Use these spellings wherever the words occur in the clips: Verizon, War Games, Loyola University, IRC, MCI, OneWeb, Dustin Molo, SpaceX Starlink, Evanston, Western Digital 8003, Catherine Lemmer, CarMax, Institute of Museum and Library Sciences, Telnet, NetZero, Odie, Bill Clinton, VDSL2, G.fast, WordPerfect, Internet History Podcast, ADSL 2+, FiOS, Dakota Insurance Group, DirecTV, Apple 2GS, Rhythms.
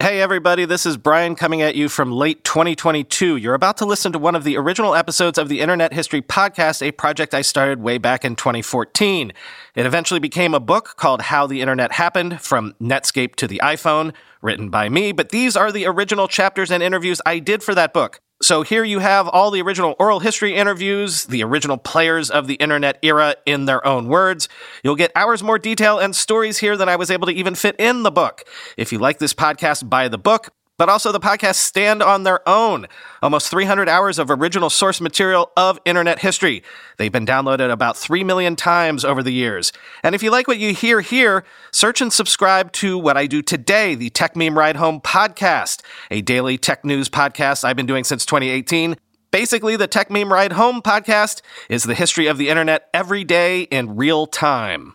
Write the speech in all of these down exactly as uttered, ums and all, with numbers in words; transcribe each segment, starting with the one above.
Hey everybody, this is Brian coming at you from late twenty twenty-two. You're about to listen to one of the original episodes of the Internet History Podcast, a project I started way back in twenty fourteen. It eventually became a book called How the Internet Happened, From Netscape to the iPhone, written by me, but these are the original chapters and interviews I did for that book. So here you have all the original oral history interviews, the original players of the internet era in their own words. You'll get hours more detail and stories here than I was able to even fit in the book. If you like this podcast, buy the book, but also the podcasts stand on their own. Almost three hundred hours of original source material of internet history. They've been downloaded about three million times over the years. And if you like what you hear here, search and subscribe to what I do today, the Tech Meme Ride Home podcast, a daily tech news podcast I've been doing since twenty eighteen. Basically, the Tech Meme Ride Home podcast is the history of the internet every day in real time.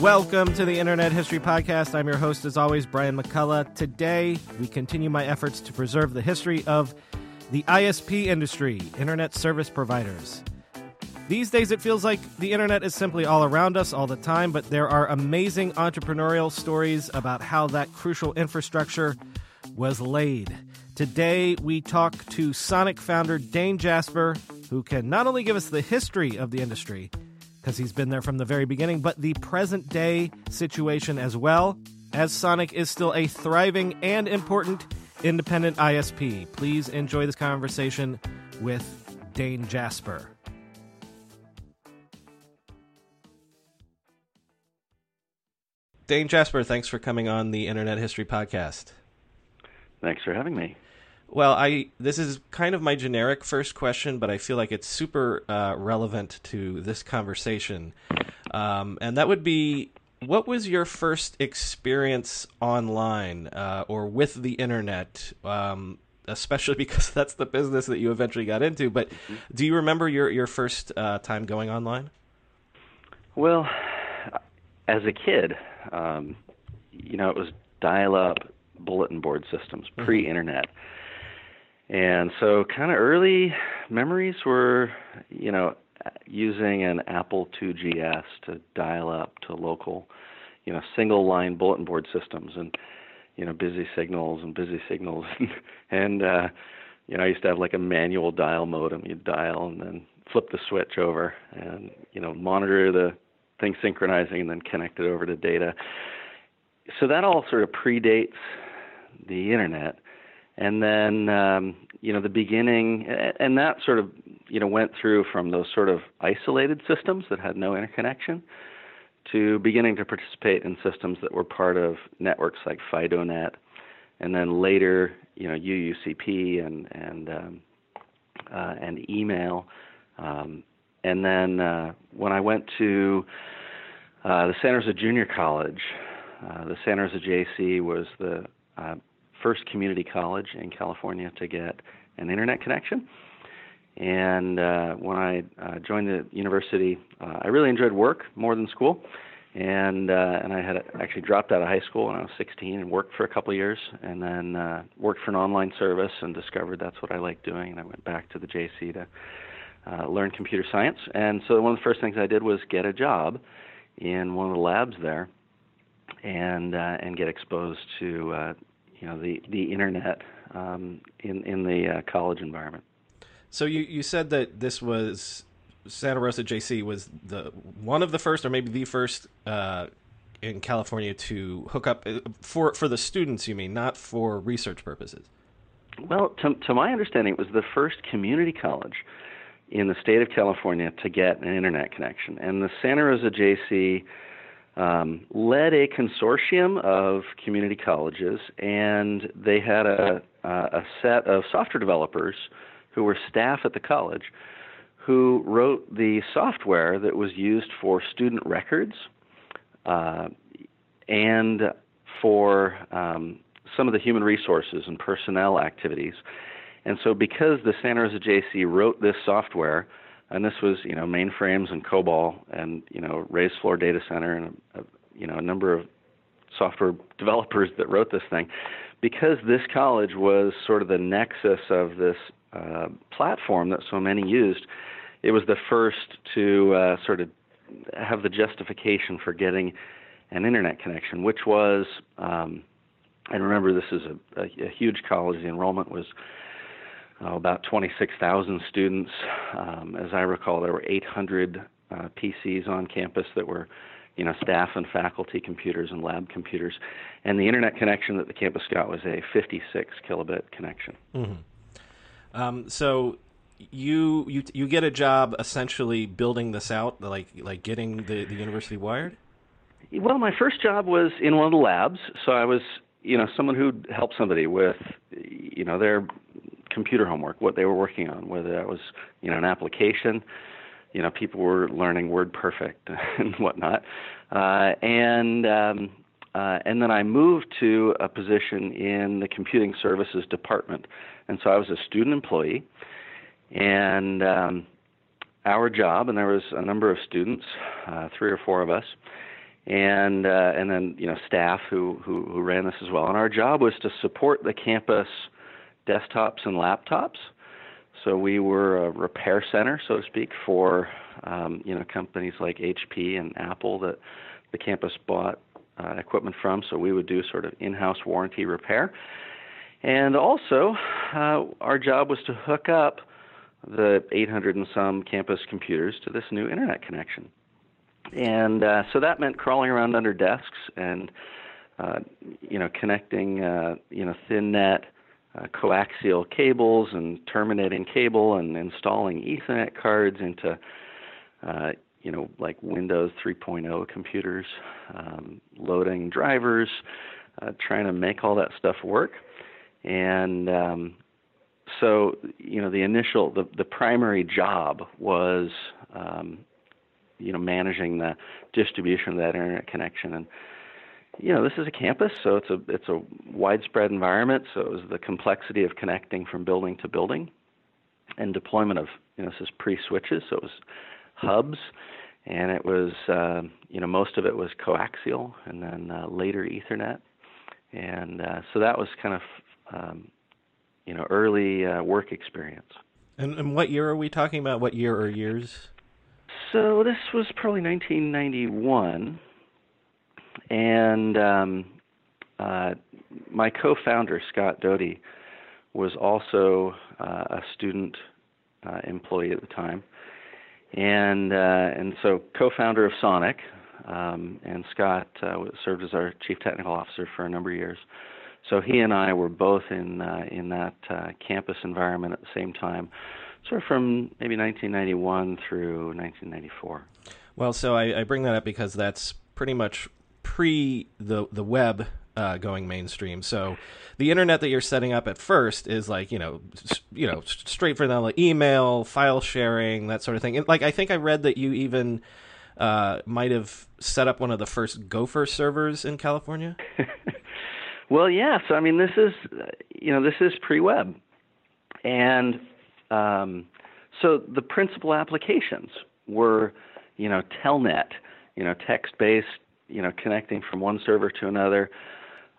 Welcome to the Internet History Podcast. I'm your host, as always, Brian McCullough. Today, we continue my efforts to preserve the history of the I S P industry, Internet Service Providers. These days, it feels like the Internet is simply all around us all the time, but there are amazing entrepreneurial stories about how that crucial infrastructure was laid. Today, we talk to Sonic founder Dane Jasper, who can not only give us the history of the industry, because he's been there from the very beginning, but the present-day situation as well, as Sonic is still a thriving and important independent I S P. Please enjoy this conversation with Dane Jasper. Dane Jasper, thanks for coming on the Internet History Podcast. Thanks for having me. Well, I this is kind of my generic first question, but I feel like it's super uh, relevant to this conversation. Um, and that would be, what was your first experience online uh, or with the internet, um, especially because that's the business that you eventually got into? But do you remember your, your first uh, time going online? Well, as a kid, um, you know, it was dial-up bulletin board systems, mm-hmm. pre-internet. And so kind of early memories were, you know, using an Apple two G S to dial up to local, you know, single line bulletin board systems and, you know, busy signals and busy signals. and, uh, you know, I used to have like a manual dial modem. You'd dial and then flip the switch over and, you know, monitor the thing synchronizing and then connect it over to data. So that all sort of predates the internet. And then, um, you know, the beginning, and that sort of, you know, went through from those sort of isolated systems that had no interconnection to beginning to participate in systems that were part of networks like FidoNet, and then later, you know, U U C P and and um, uh, and email. Um, and then uh, when I went to uh, the Santa Rosa Junior College, uh, the Santa Rosa J C was the uh, first community college in California to get an internet connection. And uh, when I uh, joined the university, uh, I really enjoyed work more than school. And uh, and I had actually dropped out of high school when I was sixteen and worked for a couple of years, and then uh, worked for an online service and discovered that's what I liked doing. And I went back to the J C to uh, learn computer science. And so one of the first things I did was get a job in one of the labs there and, uh, and get exposed to uh, you know, the, the internet um, in, in the uh, college environment. So you, you said that this was, Santa Rosa J C was the one of the first, or maybe the first uh, in California to hook up, for, for the students, you mean, not for research purposes? Well, to, to my understanding, it was the first community college in the state of California to get an internet connection. And the Santa Rosa J C um, led a consortium of community colleges, and they had a, a set of software developers who were staff at the college who wrote the software that was used for student records uh, and for um, some of the human resources and personnel activities. And so because the Santa Rosa J C wrote this software, and this was, you know, mainframes and COBOL and, you know, raised floor data center and, uh, you know, a number of software developers that wrote this thing, because this college was sort of the nexus of this uh, platform that so many used, it was the first to uh, sort of have the justification for getting an internet connection, which was, um, and remember this is a, a, a huge college, the enrollment was Oh, about twenty-six thousand students. Um, as I recall, there were eight hundred uh, P Cs on campus that were, you know, staff and faculty computers and lab computers. And the internet connection that the campus got was a fifty-six kilobit connection. Mm-hmm. Um, so you you you get a job essentially building this out, like like getting the, the university wired? Well, my first job was in one of the labs. So I was, you know, someone who helped somebody with, you know, their computer homework, what they were working on, whether that was, you know, an application, you know, people were learning WordPerfect and whatnot. Uh, and um, uh, and then I moved to a position in the computing services department. And so I was a student employee, and um, our job, and there was a number of students, uh, three or four of us, and uh, and then, you know, staff who, who, who ran this as well. And our job was to support the campus desktops and laptops. So we were a repair center, so to speak, for um, you know, companies like H P and Apple that the campus bought uh, equipment from. So we would do sort of in-house warranty repair. And also, uh, our job was to hook up the eight hundred and some campus computers to this new internet connection. And uh, so that meant crawling around under desks and uh, you know, connecting uh, you know, thin net Uh, coaxial cables and terminating cable and installing Ethernet cards into, uh, you know, like Windows three point oh computers, um, loading drivers, uh, trying to make all that stuff work. And um, so, you know, the initial, the, the primary job was, um, you know, managing the distribution of that internet connection. And you know, this is a campus, so it's a it's a widespread environment. So it was the complexity of connecting from building to building, and deployment of, you know, this is pre-switches, so it was hubs, and it was uh, you know, most of it was coaxial, and then uh, later Ethernet, and uh, so that was kind of um, you know, early uh, work experience. And, and what year are we talking about? What year or years? So this was probably nineteen ninety-one. And um, uh, my co-founder, Scott Doty, was also uh, a student uh, employee at the time. And uh, and so co-founder of Sonic, um, and Scott uh, served as our chief technical officer for a number of years. So he and I were both in, uh, in that uh, campus environment at the same time, sort of from maybe nineteen ninety-one through nineteen ninety-four. Well, so I, I bring that up because that's pretty much pre the the web uh, going mainstream. So the internet that you're setting up at first is like, you know, you know, straight vanilla email, file sharing, that sort of thing. And like, I think I read that you even uh, might have set up one of the first Gopher servers in California. Well, yeah. So I mean, this is, you know, this is pre-web, and um, so the principal applications were, you know, Telnet, you know, text-based, you know, connecting from one server to another,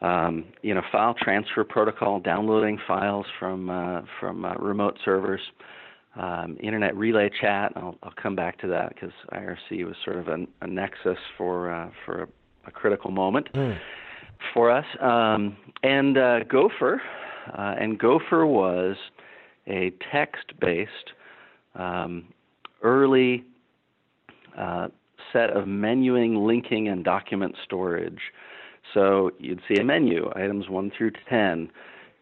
um, you know, file transfer protocol, downloading files from uh, from uh, remote servers, um, internet relay chat. I'll, I'll come back to that because I R C was sort of a, a nexus for uh, for a, a critical moment mm. for us. Um, and uh, Gopher, uh, and Gopher was a text-based um, early Uh, set of menuing, linking, and document storage. So you'd see a menu, items one through ten.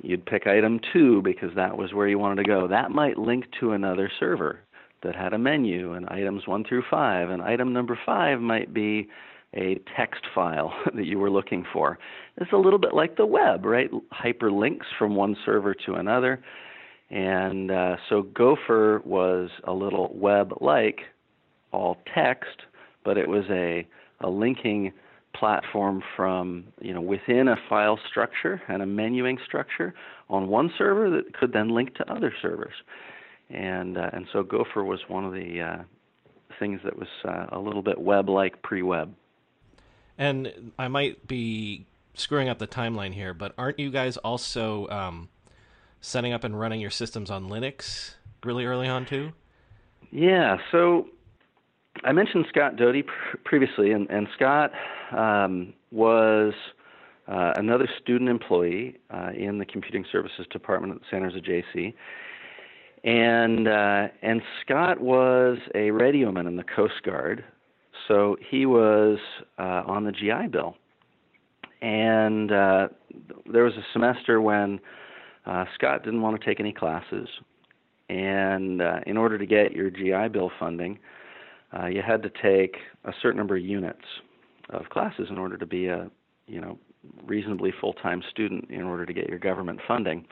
You'd pick item two because that was where you wanted to go. That might link to another server. that had a menu and items one through five, and item number five might be a text file that you were looking for. It's a little bit like the web, right? Hyperlinks from one server to another. And uh, so Gopher was a little web-like, all text, but it was a, a linking platform from, you know, within a file structure and a menuing structure on one server that could then link to other servers. And uh, and so Gopher was one of the uh, things that was uh, a little bit web-like pre-web. And I might be screwing up the timeline here, but aren't you guys also um, setting up and running your systems on Linux really early on too? Yeah, so I mentioned Scott Doty pr- previously, and, and Scott um, was uh, another student employee uh, in the Computing Services Department at the Santa Rosa J C. And uh, and Scott was a radioman in the Coast Guard, so he was uh, on the G I Bill. And uh, there was a semester when uh, Scott didn't want to take any classes, and uh, in order to get your G I Bill funding, uh, you had to take a certain number of units of classes in order to be a, you know, reasonably full-time student in order to get your government funding.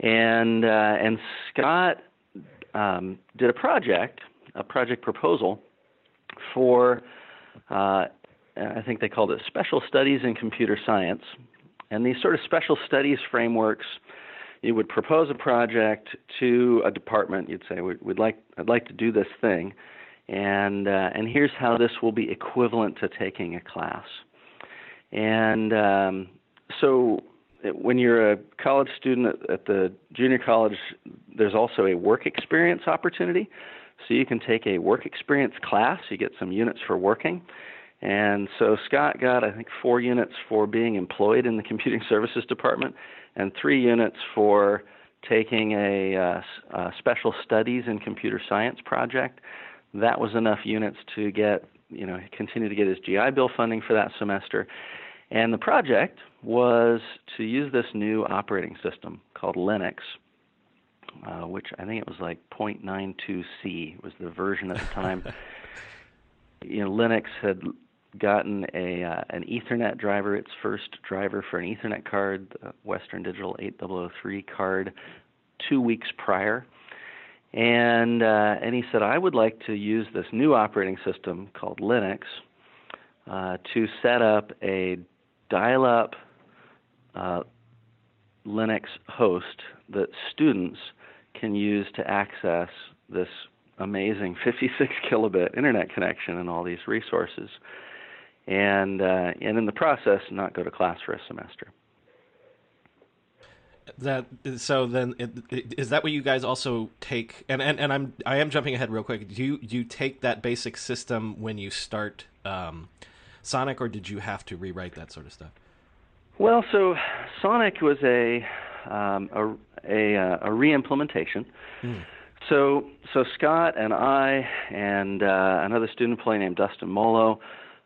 And uh, and Scott um, did a project, a project proposal for, uh, I think they called it Special Studies in Computer Science. And these sort of special studies frameworks, you would propose a project to a department. You'd say, we'd, we'd like, I'd like to do this thing, and uh, and here's how this will be equivalent to taking a class. And um, so. When you're a college student at the junior college, there's also a work experience opportunity. So you can take a work experience class. You get some units for working. And so Scott got, I think, four units for being employed in the Computing Services Department and three units for taking a, a, a special studies in computer science project. That was enough units to get, you know, continue to get his G I Bill funding for that semester. And the project was to use this new operating system called Linux, uh, which I think it was like point nine two C was the version at the time. You know, Linux had gotten a uh, an Ethernet driver, its first driver for an Ethernet card, the Western Digital eight thousand three card, two weeks prior. And uh, and he said, I would like to use this new operating system called Linux Uh, to set up a dial-up uh, Linux host that students can use to access this amazing fifty-six kilobit internet connection and all these resources, and uh, and in the process, not go to class for a semester. That so then it, it, is that what you guys also take? And, and and I'm I am jumping ahead real quick. Do you do you take that basic system when you start Um, Sonic, or did you have to rewrite that sort of stuff? Well, so Sonic was a um, a, a, a re-implementation. Mm. So so Scott and I and uh, another student employee named Dustin Molo,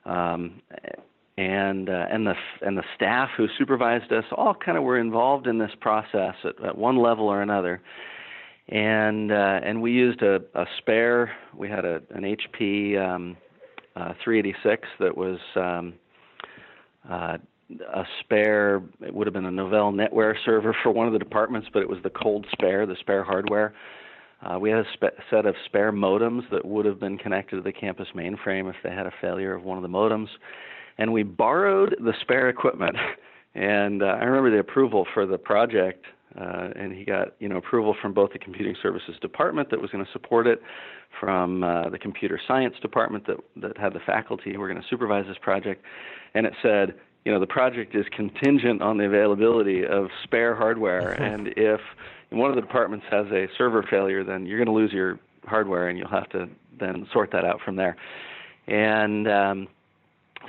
um, and uh, and the and the staff who supervised us all kind of were involved in this process at, at one level or another. And uh, and we used a, a spare. We had a, an H P. Um, Uh, three eighty-six that was um, uh, a spare. It would have been a Novell NetWare server for one of the departments, but it was the cold spare, the spare hardware. Uh, we had a sp- set of spare modems that would have been connected to the campus mainframe if they had a failure of one of the modems. And we borrowed the spare equipment. And uh, I remember the approval for the project, uh, and he got, you know, approval from both the Computing Services Department that was going to support it, from uh, the Computer Science Department that that had the faculty who were going to supervise this project, and it said, you know, the project is contingent on the availability of spare hardware, and if one of the departments has a server failure, then you're going to lose your hardware, and you'll have to then sort that out from there. And um,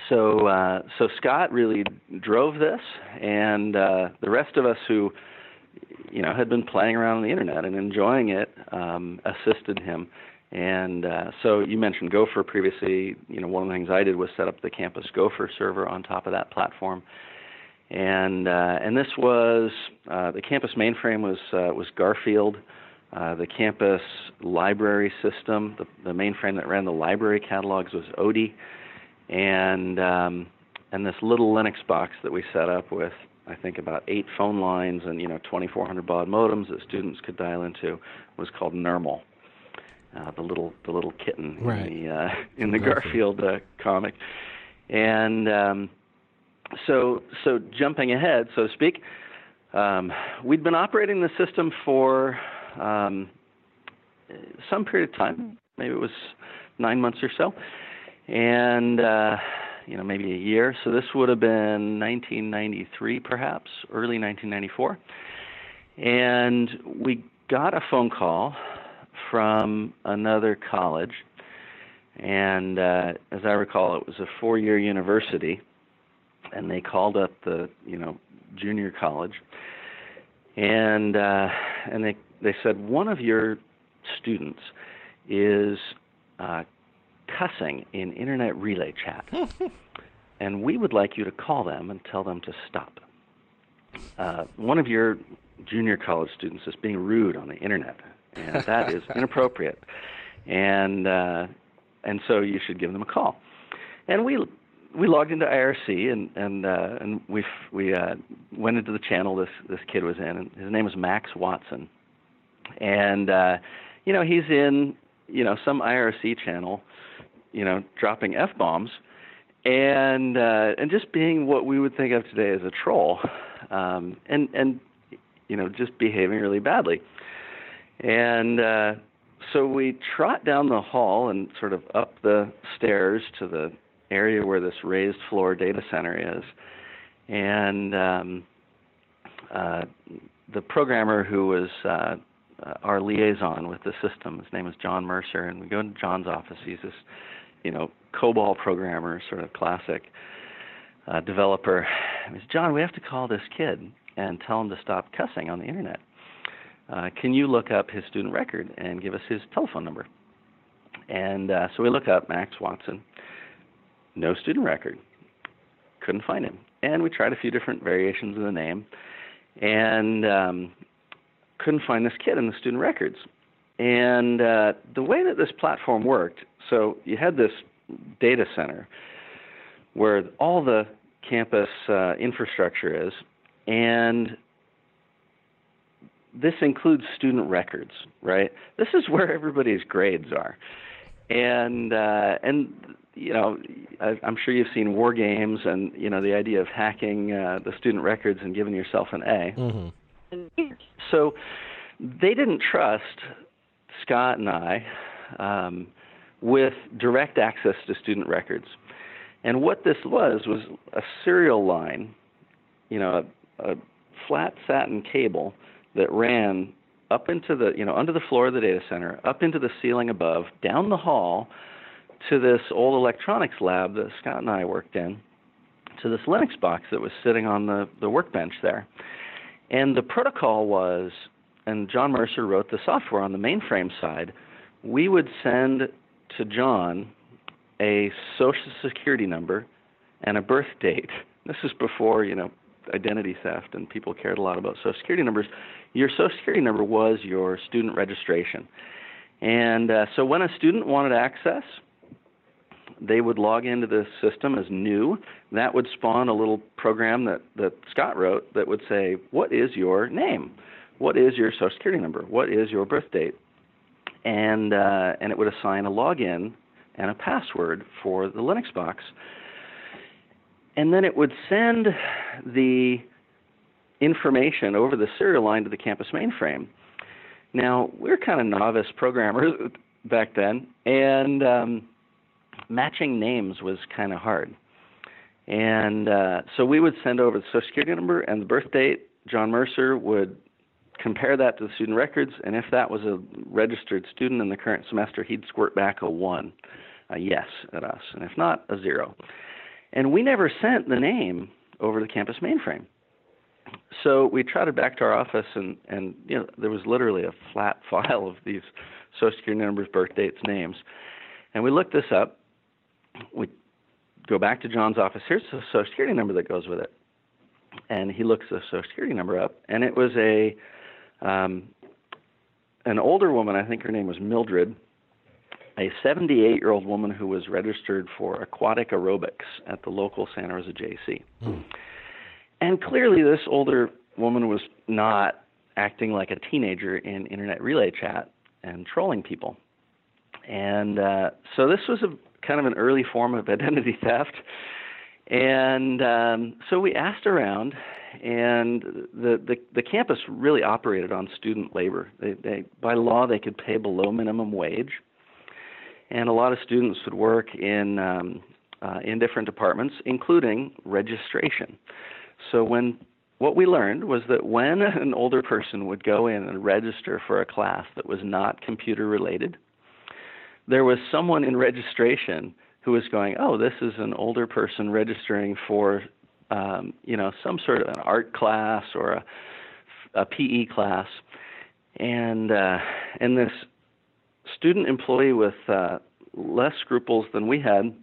so uh, so Scott really drove this, and uh, the rest of us who, you know, had been playing around on the internet and enjoying it, um, assisted him. And uh, so you mentioned Gopher previously. You know, one of the things I did was set up the campus Gopher server on top of that platform. And uh, and this was, uh, the campus mainframe was uh, was Garfield. Uh, the campus library system, the, the mainframe that ran the library catalogs was Odie, and um, and this little Linux box that we set up with, I think, about eight phone lines and, you know, twenty-four hundred baud modems that students could dial into was called Nermal, uh, the little the little kitten right. in the uh, in the Garfield, Garfield uh, comic, and um, so so jumping ahead, so to speak, um, we'd been operating the system for. Um, some period of time, maybe it was nine months or so, and uh, you know, maybe a year. So this would have been nineteen ninety-three, perhaps early nineteen ninety-four, and we got a phone call from another college, and uh, as I recall, it was a four-year university, and they called up the you know junior college, and uh, and they. They said, one of your students is uh, cussing in internet relay chat, and we would like you to call them and tell them to stop. Uh, one of your junior college students is being rude on the internet, and that is inappropriate. And uh, and so you should give them a call. And we we logged into I R C, and and uh, and we we uh, went into the channel this this kid was in, and his name was Max Watson. And, uh, you know, he's in, you know, some I R C channel, you know, dropping F-bombs and uh, and just being what we would think of today as a troll um, and, and, you know, just behaving really badly. And uh, so we trot down the hall and sort of up the stairs to the area where this raised floor data center is. And um, uh, the programmer who was... Uh, Uh, our liaison with the system, his name is John Mercer, and we go into John's office. He's this, you know, COBOL programmer, sort of classic uh, developer. He says, John, we have to call this kid and tell him to stop cussing on the internet. Uh, can you look up his student record and give us his telephone number? And uh, so we look up Max Watson. No student record. Couldn't find him. And we tried a few different variations of the name. And... Um, couldn't find this kid in the student records. And uh, the way that this platform worked, so you had this data center where all the campus uh, infrastructure is, and this includes student records, right? This is where everybody's grades are. And, uh, and you know, I, I'm sure you've seen war games and, you know, the idea of hacking uh, the student records and giving yourself an A. Mm-hmm. So they didn't trust Scott and I um, with direct access to student records. And what this was was a serial line, you know, a, a flat satin cable that ran up into the, you know, under the floor of the data center, up into the ceiling above, down the hall to this old electronics lab that Scott and I worked in, to this Linux box that was sitting on the, the workbench there. And the protocol was, and John Mercer wrote the software on the mainframe side, we would send to John a social security number and a birth date. This is before, you know, identity theft and people cared a lot about social security numbers. Your social security number was your student registration. And uh, so when a student wanted access, they would log into the system as new. That would spawn a little program that, that Scott wrote that would say, what is your name? What is your social security number? What is your birth date? And, uh, and it would assign a login and a password for the Linux box. And then it would send the information over the serial line to the campus mainframe. Now, we're kind of novice programmers back then, and... Um, matching names was kind of hard. And uh, so we would send over the social security number and the birth date. John Mercer would compare that to the student records, and if that was a registered student in the current semester, he'd squirt back a one, a yes at us, and if not, a zero. And we never sent the name over to the campus mainframe. So we trotted back to our office, and, and you know, there was literally a flat file of these social security numbers, birth dates, names. And we looked this up. We go back to John's office. Here's the social security number that goes with it. And he looks the social security number up, and it was a um, an older woman, I think her name was Mildred, a seventy-eight-year-old woman who was registered for aquatic aerobics at the local Santa Rosa J C. Mm. And clearly this older woman was not acting like a teenager in internet relay chat and trolling people. And uh, so this was a kind of an early form of identity theft. And um, so we asked around, and the, the, the campus really operated on student labor. They, they, by law, they could pay below minimum wage. And a lot of students would work in um, uh, in different departments, including registration. So when what we learned was that when an older person would go in and register for a class that was not computer-related, there was someone in registration who was going, oh, this is an older person registering for um, you know, some sort of an art class or a, a P E class. And uh, and this student employee with uh, less scruples than we had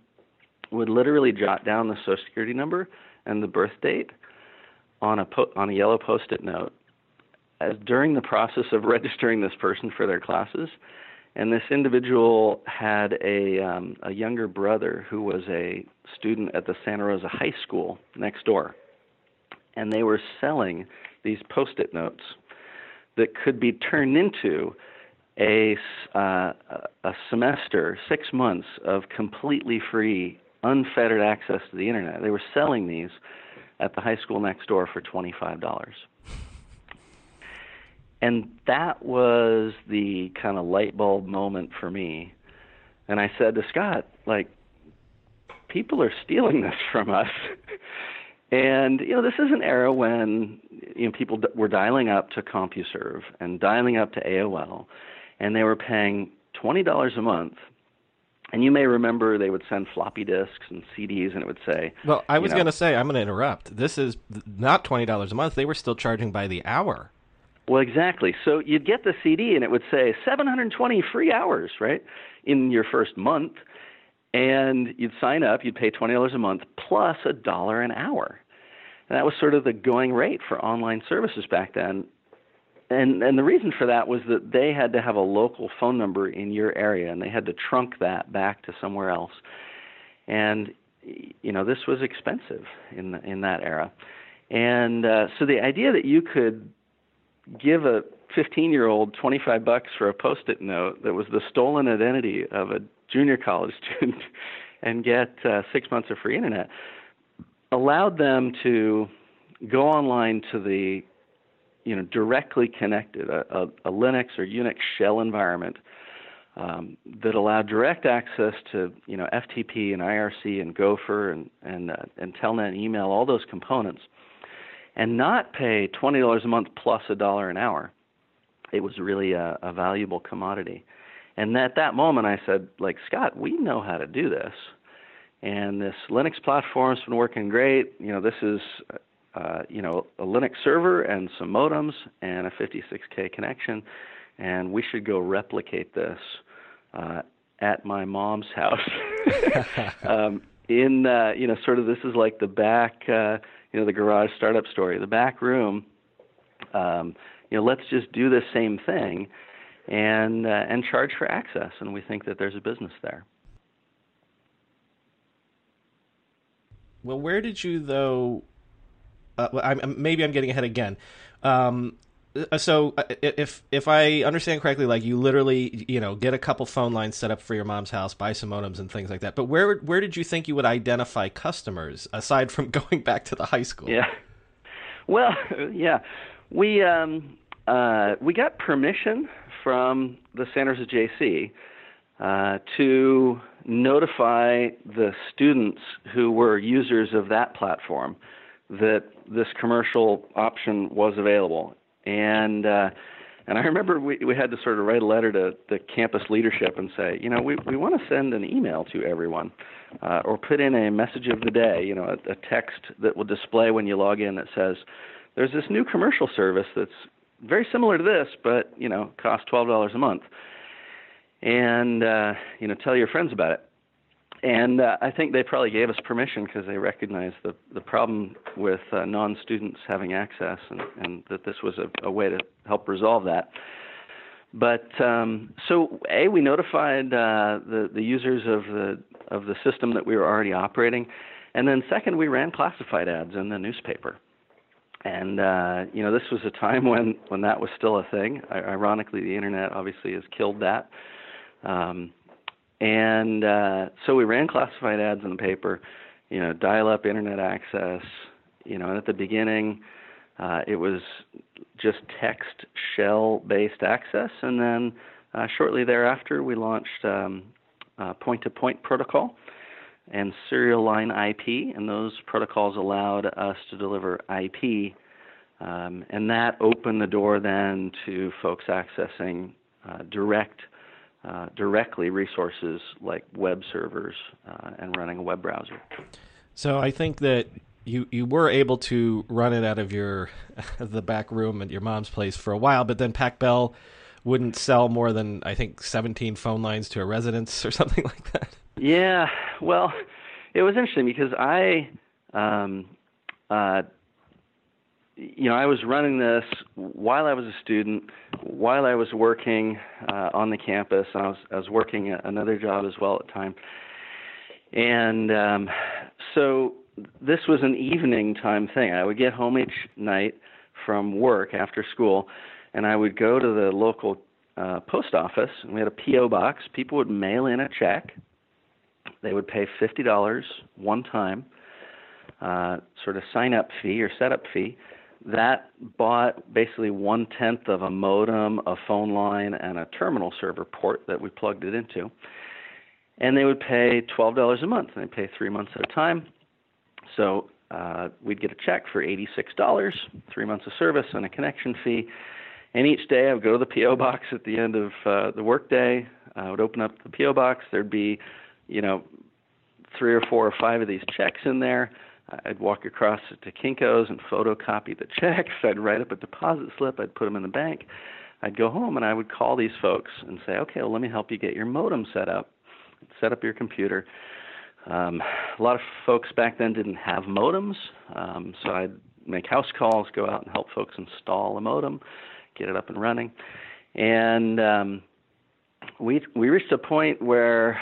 would literally jot down the social security number and the birth date on a po- on a yellow post-it note as during the process of registering this person for their classes. And this individual had a um, a younger brother who was a student at the Santa Rosa High School next door, and they were selling these post-it notes that could be turned into a uh, a semester, six months of completely free, unfettered access to the internet. They were selling these at the high school next door for twenty-five dollars. And that was the kind of light bulb moment for me. And I said to Scott, like, people are stealing this from us. And, you know, this is an era when, you know, people were dialing up to CompuServe and dialing up to A O L, and they were paying twenty dollars a month. And you may remember they would send floppy disks and C Ds, and it would say... Well, I was you know, going to say, I'm going to interrupt. This is not twenty dollars a month. They were still charging by the hour. Well, exactly. So you'd get the C D, and it would say seven hundred twenty free hours, right, in your first month. And you'd sign up. You'd pay twenty dollars a month plus a dollar an hour. And that was sort of the going rate for online services back then. And and the reason for that was that they had to have a local phone number in your area, and they had to trunk that back to somewhere else. And, you know, this was expensive in the, in that era. And uh, so the idea that you could give a fifteen-year-old twenty-five bucks for a post-it note that was the stolen identity of a junior college student and get uh, six months of free internet allowed them to go online to the you know, directly connected, a, a, a Linux or Unix shell environment um, that allowed direct access to, you know, F T P and I R C and Gopher and and, uh, and Telnet and email, all those components, and not pay twenty dollars a month plus a dollar an hour. It was really a, a valuable commodity. And at that moment I said, like, Scott, we know how to do this. And this Linux platform's been working great. You know, this is... Uh, you know, a Linux server and some modems and a fifty-six K connection, and we should go replicate this uh, at my mom's house. um, in, uh, you know, sort of this is like the back, uh, you know, the garage startup story, the back room. Um, you know, let's just do the same thing and uh, and charge for access, and we think that there's a business there. Well, where did you, though... Uh, I'm, maybe I'm getting ahead again. Um, so if if I understand correctly, like you literally, you know, get a couple phone lines set up for your mom's house, buy some modems and things like that. But where where did you think you would identify customers aside from going back to the high school? Yeah. Well, yeah, we um, uh, we got permission from the Santa Rosa J C uh, to notify the students who were users of that platform that this commercial option was available. And uh, and I remember we, we had to sort of write a letter to the campus leadership and say, you know, we, we want to send an email to everyone uh, or put in a message of the day, you know, a, a text that will display when you log in that says, there's this new commercial service that's very similar to this, but, you know, costs twelve dollars a month. And, uh, you know, tell your friends about it. And uh, I think they probably gave us permission because they recognized the, the problem with uh, non-students having access and, and that this was a, a way to help resolve that. But um, so, A, we notified uh, the, the users of the of the system that we were already operating. And then second, we ran classified ads in the newspaper. And, uh, you know, this was a time when, when that was still a thing. I, ironically, the Internet obviously has killed that. Um, and uh, so we ran classified ads in the paper, you know, dial-up Internet access, you know, and at the beginning uh, it was just text shell-based access. And then uh, shortly thereafter we launched um, uh, point-to-point protocol and serial line I P, and those protocols allowed us to deliver I P, um, and that opened the door then to folks accessing uh, direct, uh, directly resources like web servers uh, and running a web browser. So I think that you you were able to run it out of your the back room at your mom's place for a while, but then Pac Bell wouldn't sell more than, I think, seventeen phone lines to a residence or something like that. Yeah, well, it was interesting because I, um, uh, you know, I was running this while I was a student, while I was working uh, on the campus, and I was, I was working another job as well at the time. And um, so this was an evening time thing. I would get home each night from work after school, and I would go to the local uh, post office, and we had a P O box. People would mail in a check. They would pay fifty dollars one time, uh, sort of sign-up fee or setup fee. That bought basically one-tenth of a modem, a phone line, and a terminal server port that we plugged it into. And they would pay twelve dollars a month, and they'd pay three months at a time. So uh, we'd get a check for eighty-six dollars, three months of service, and a connection fee. And each day I would go to the P O box at the end of uh, the workday. I would open up the P O box. There'd be, you know, three or four or five of these checks in there. I'd walk across to Kinko's and photocopy the checks. I'd write up a deposit slip. I'd put them in the bank. I'd go home and I would call these folks and say, okay, well, let me help you get your modem set up, set up your computer. Um, a lot of folks back then didn't have modems, um, so I'd make house calls, go out and help folks install a modem, get it up and running. And um, we we reached a point where,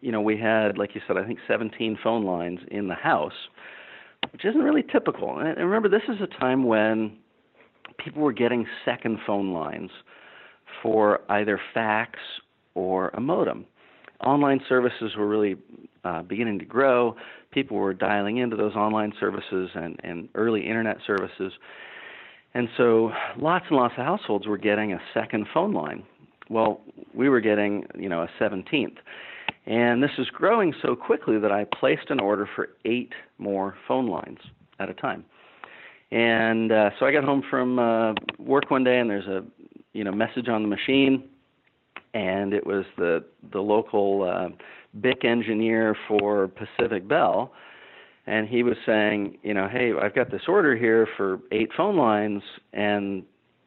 you know, we had, like you said, I think seventeen phone lines in the house, which isn't really typical. And remember, this is a time when people were getting second phone lines for either fax or a modem. Online services were really uh, beginning to grow. People were dialing into those online services and, and early Internet services. And so lots and lots of households were getting a second phone line. Well, we were getting, you know, a seventeenth. And this is growing so quickly that I placed an order for eight more phone lines at a time. And uh, so I got home from uh, work one day, and there's a, you know, message on the machine, and it was the the local uh, B I C engineer for Pacific Bell, and he was saying, you know, hey, I've got this order here for eight phone lines, and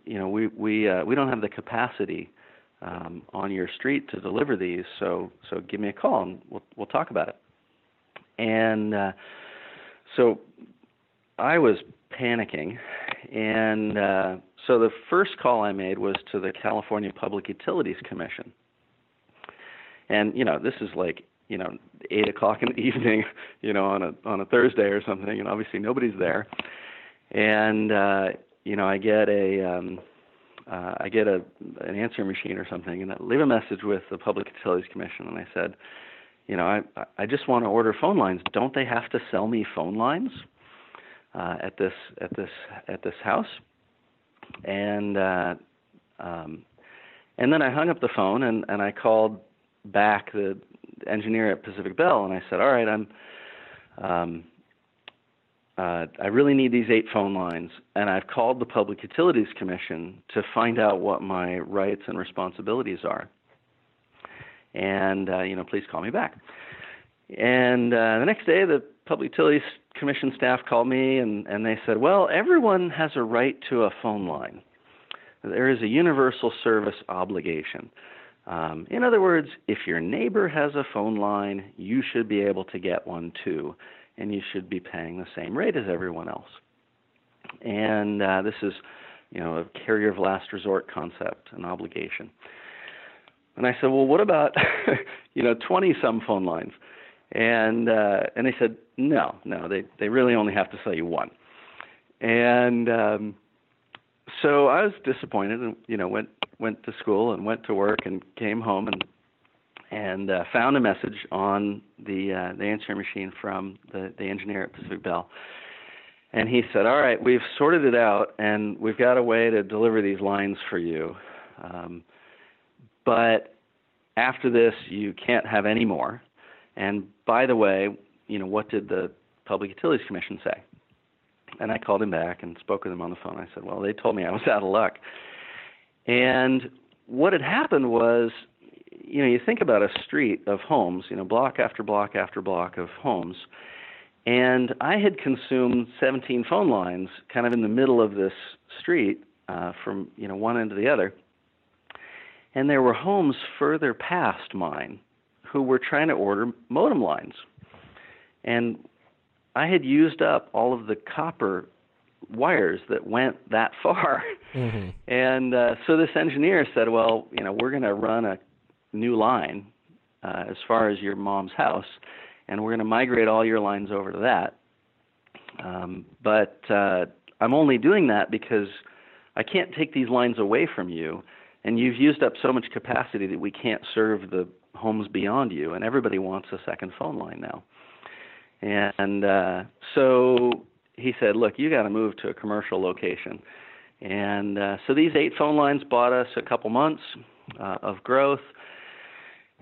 you know, we we uh, we don't have the capacity Um, on your street to deliver these, so so give me a call and we'll we'll talk about it. And uh, so I was panicking, and uh, so the first call I made was to the California Public Utilities Commission. And you know, this is like, you know, eight o'clock in the evening, you know, on a on a Thursday or something, and obviously nobody's there. And uh, you know, I get a um, Uh, I get a, an answering machine or something, and I leave a message with the Public Utilities Commission, and I said, you know, I, I just want to order phone lines. Don't they have to sell me phone lines uh, at this at this at this house? And uh, um, and then I hung up the phone, and, and I called back the engineer at Pacific Bell, and I said, all right, I'm. Um, Uh, I really need these eight phone lines, and I've called the Public Utilities Commission to find out what my rights and responsibilities are. And, uh, you know, please call me back. And uh, the next day, the Public Utilities Commission staff called me, and, and they said, well, everyone has a right to a phone line. There is a universal service obligation. Um, in other words, if your neighbor has a phone line, you should be able to get one too, and you should be paying the same rate as everyone else. And uh, this is you know, a carrier of last resort concept, an obligation. And I said, well, what about, you know, twenty-some phone lines? And uh, and they said, no, no, they, they really only have to sell you one. And um, so I was disappointed and, you know, went went to school and went to work and came home and and uh, found a message on the uh, the answering machine from the, the engineer at Pacific Bell. And he said, all right, we've sorted it out, and we've got a way to deliver these lines for you. Um, but after this, you can't have any more. And by the way, you know, what did the Public Utilities Commission say? And I called him back and spoke with him on the phone. I said, well, they told me I was out of luck. And what had happened was, you know, you think about a street of homes, you know, block after block after block of homes. And I had consumed seventeen phone lines kind of in the middle of this street uh, from, you know, one end to the other. And there were homes further past mine who were trying to order modem lines. And I had used up all of the copper wires that went that far. Mm-hmm. And uh, so this engineer said, well, you know, we're going to run a new line uh, as far as your mom's house, and we're going to migrate all your lines over to that. Um, but uh, I'm only doing that because I can't take these lines away from you, and you've used up so much capacity that we can't serve the homes beyond you, and everybody wants a second phone line now. And uh, so he said, look, you got to move to a commercial location. And uh, so these eight phone lines bought us a couple months uh, of growth,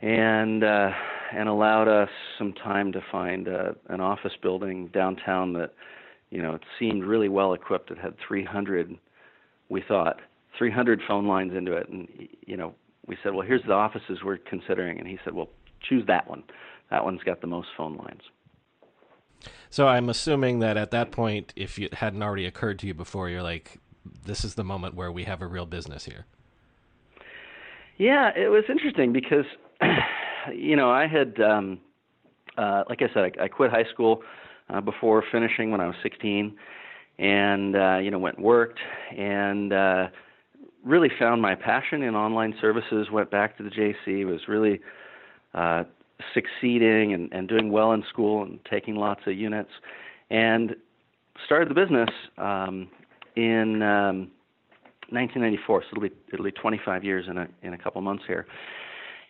and uh, and allowed us some time to find uh, an office building downtown that, you know, it seemed really well equipped. It had three hundred, we thought, three hundred phone lines into it. And, you know, we said, well, here's the offices we're considering. And he said, well, choose that one. That one's got the most phone lines. So I'm assuming that at that point, if it hadn't already occurred to you before, you're like, this is the moment where we have a real business here. Yeah, it was interesting because, you know, I had, um, uh, like I said, I, I quit high school uh, before finishing when I was sixteen, and, uh, you know, went and worked, and uh, really found my passion in online services, went back to the J C, was really uh, succeeding and, and doing well in school and taking lots of units, and started the business um, in um, nineteen ninety-four, so it'll be, it'll be twenty-five years in a, in a couple months here.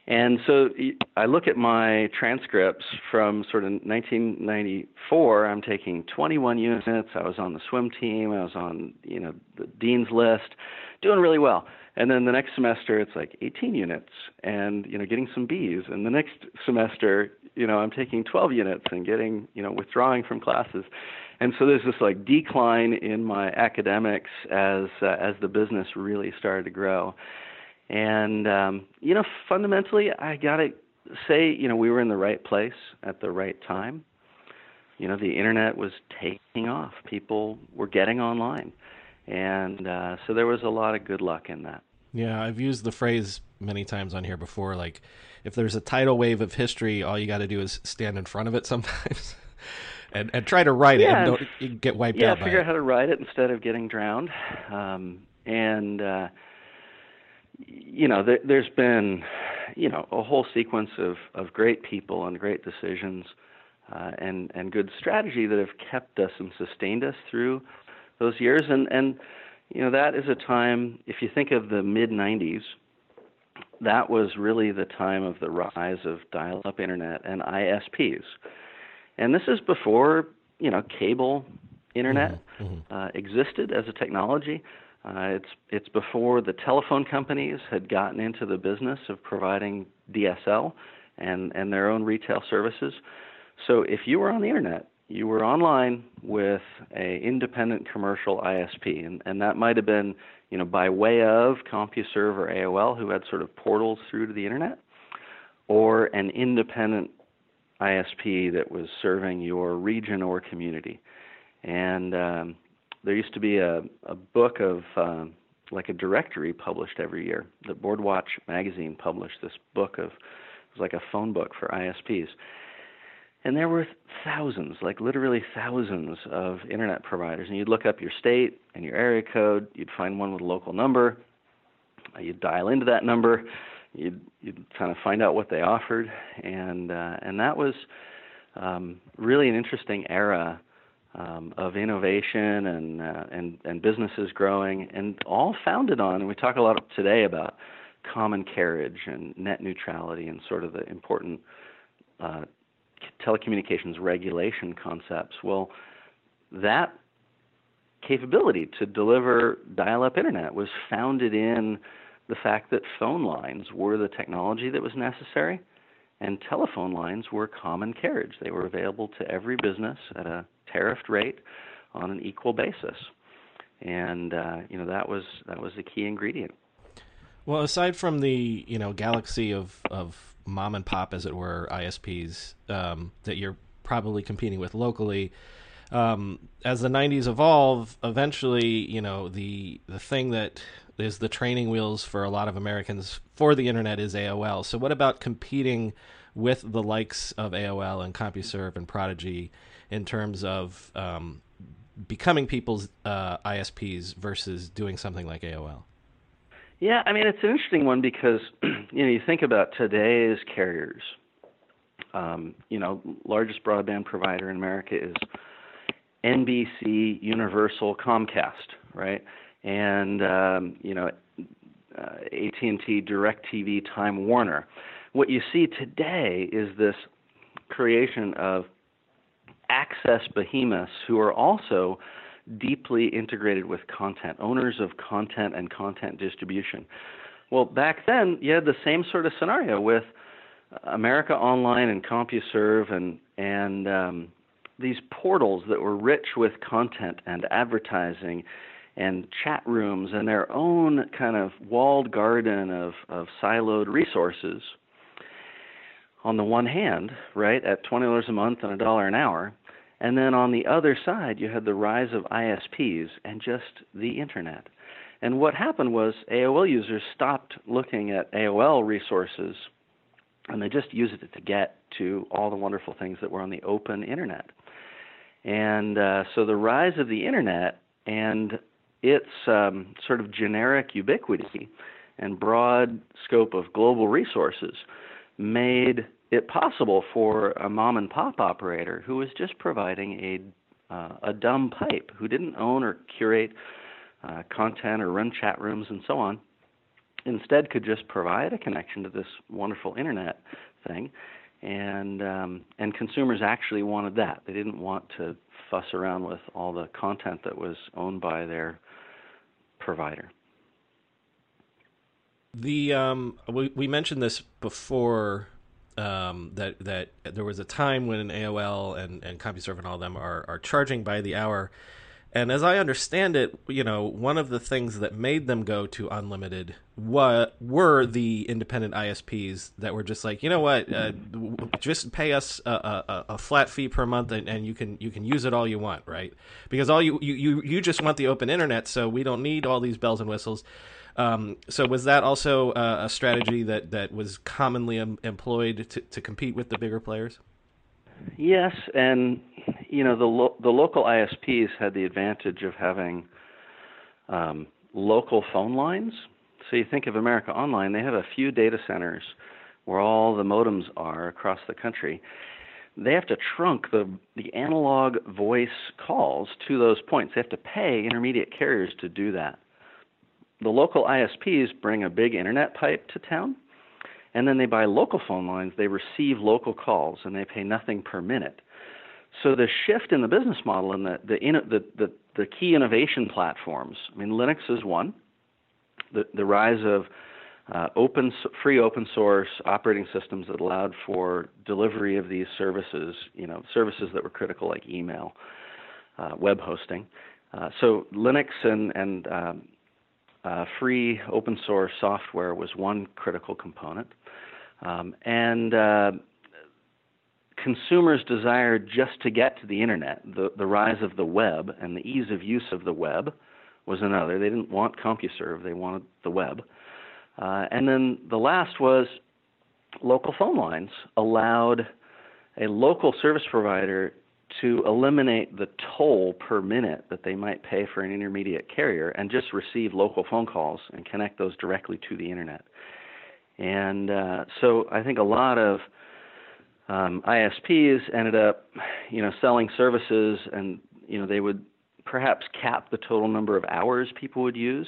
And so I look at my transcripts from sort of nineteen ninety-four. I'm taking twenty-one units. I was on the swim team. I was on, you know, the dean's list, doing really well. And then the next semester, it's like eighteen units and, you know, getting some B's. And the next semester, you know, I'm taking twelve units and getting, you know, withdrawing from classes. And so there's this like decline in my academics as uh, as the business really started to grow. And, um, you know, fundamentally, I got to say, you know, we were in the right place at the right time. You know, the Internet was taking off. People were getting online. And uh, so there was a lot of good luck in that. Yeah, I've used the phrase many times on here before, like, if there's a tidal wave of history, all you got to do is stand in front of it sometimes and, and try to ride yeah, it and don't you get wiped yeah, out by it. Yeah, figure out how to ride it instead of getting drowned. Um, and... Uh, You know, there, there's been, you know, a whole sequence of, of great people and great decisions uh, and, and good strategy that have kept us and sustained us through those years. And, and, you know, that is a time, if you think of the mid-nineties, that was really the time of the rise of dial-up Internet and I S Ps. And this is before, you know, cable Internet mm-hmm. uh, existed as a technology. Uh, it's it's before the telephone companies had gotten into the business of providing D S L and, and their own retail services. So if you were on the Internet, you were online with an independent commercial I S P, and, and that might have been, you know, by way of CompuServe or A O L, who had sort of portals through to the Internet, or an independent I S P that was serving your region or community. And... Um, There used to be a, a book of, uh, like a directory published every year. The Boardwatch magazine published this book of, it was like a phone book for I S Ps. And there were thousands, like literally thousands of internet providers. And you'd look up your state and your area code. You'd find one with a local number. You'd dial into that number. You'd, you'd kind of find out what they offered. And uh, and that was um, really an interesting era um, of innovation and, uh, and, and businesses growing, and all founded on, and we talk a lot today about common carriage and net neutrality and sort of the important uh telecommunications regulation concepts. Well, that capability to deliver dial-up internet was founded in the fact that phone lines were the technology that was necessary, and telephone lines were common carriage. They were available to every business at a tariffed rate on an equal basis, and uh, you know that was that was the key ingredient. Well, aside from the you know galaxy of of mom and pop, as it were, I S Ps um, that you're probably competing with locally. Um, as the nineties evolve, eventually, you know, the the thing that is the training wheels for a lot of Americans for the internet is A O L. So what about competing with the likes of A O L and CompuServe and Prodigy in terms of um, becoming people's uh, I S Ps versus doing something like A O L? Yeah, I mean, it's an interesting one because, you know, you think about today's carriers. Um, you know, largest broadband provider in America is N B C, Universal, Comcast, right? And, um, you know, uh, A T and T, DirecTV, Time Warner. What you see today is this creation of access behemoths who are also deeply integrated with content, owners of content and content distribution. Well, back then, you had the same sort of scenario with America Online and CompuServe and and um, these portals that were rich with content and advertising and chat rooms and their own kind of walled garden of, of siloed resources. On the one hand, right, at twenty dollars a month and a dollar an hour, and then on the other side, you had the rise of I S Ps and just the internet. And what happened was A O L users stopped looking at A O L resources, and they just used it to get to all the wonderful things that were on the open internet. And uh, so the rise of the internet and its um, sort of generic ubiquity and broad scope of global resources made it possible for a mom and pop operator who was just providing a uh, a dumb pipe, who didn't own or curate uh, content or run chat rooms and so on, instead could just provide a connection to this wonderful internet thing, and um, and consumers actually wanted that. They didn't want to fuss around with all the content that was owned by their provider. The um, we we mentioned this before. Um, that that there was a time when A O L and, and CompuServe and all of them are, are charging by the hour. And as I understand it, you know, one of the things that made them go to unlimited wa- were the independent I S Ps that were just like, you know what, uh, just pay us a, a, a flat fee per month and, and you can you can use it all you want, right? Because all you, you, you just want the open internet, so we don't need all these bells and whistles. Um, so was that also uh, a strategy that, that was commonly em- employed to, to compete with the bigger players? Yes, and you know the lo- the local I S Ps had the advantage of having um, local phone lines. So you think of America Online; they have a few data centers where all the modems are across the country. They have to trunk the the analog voice calls to those points. They have to pay intermediate carriers to do that. The local I S Ps bring a big internet pipe to town, and then they buy local phone lines, they receive local calls, and they pay nothing per minute. So the shift in the business model and the the the, the, the key innovation platforms, I mean, Linux is one. The, the rise of uh, open free open source operating systems that allowed for delivery of these services, you know, services that were critical like email, uh, web hosting. Uh, so Linux and, and um, Uh, free open source software was one critical component. Um, and uh, consumers' desire just to get to the internet, the, the rise of the web and the ease of use of the web was another. They didn't want CompuServe, they wanted the web. Uh, and then the last was local phone lines allowed a local service provider to eliminate the toll per minute that they might pay for an intermediate carrier and just receive local phone calls and connect those directly to the internet. And uh, so I think a lot of um, I S Ps ended up, you know, selling services, and, you know, they would perhaps cap the total number of hours people would use,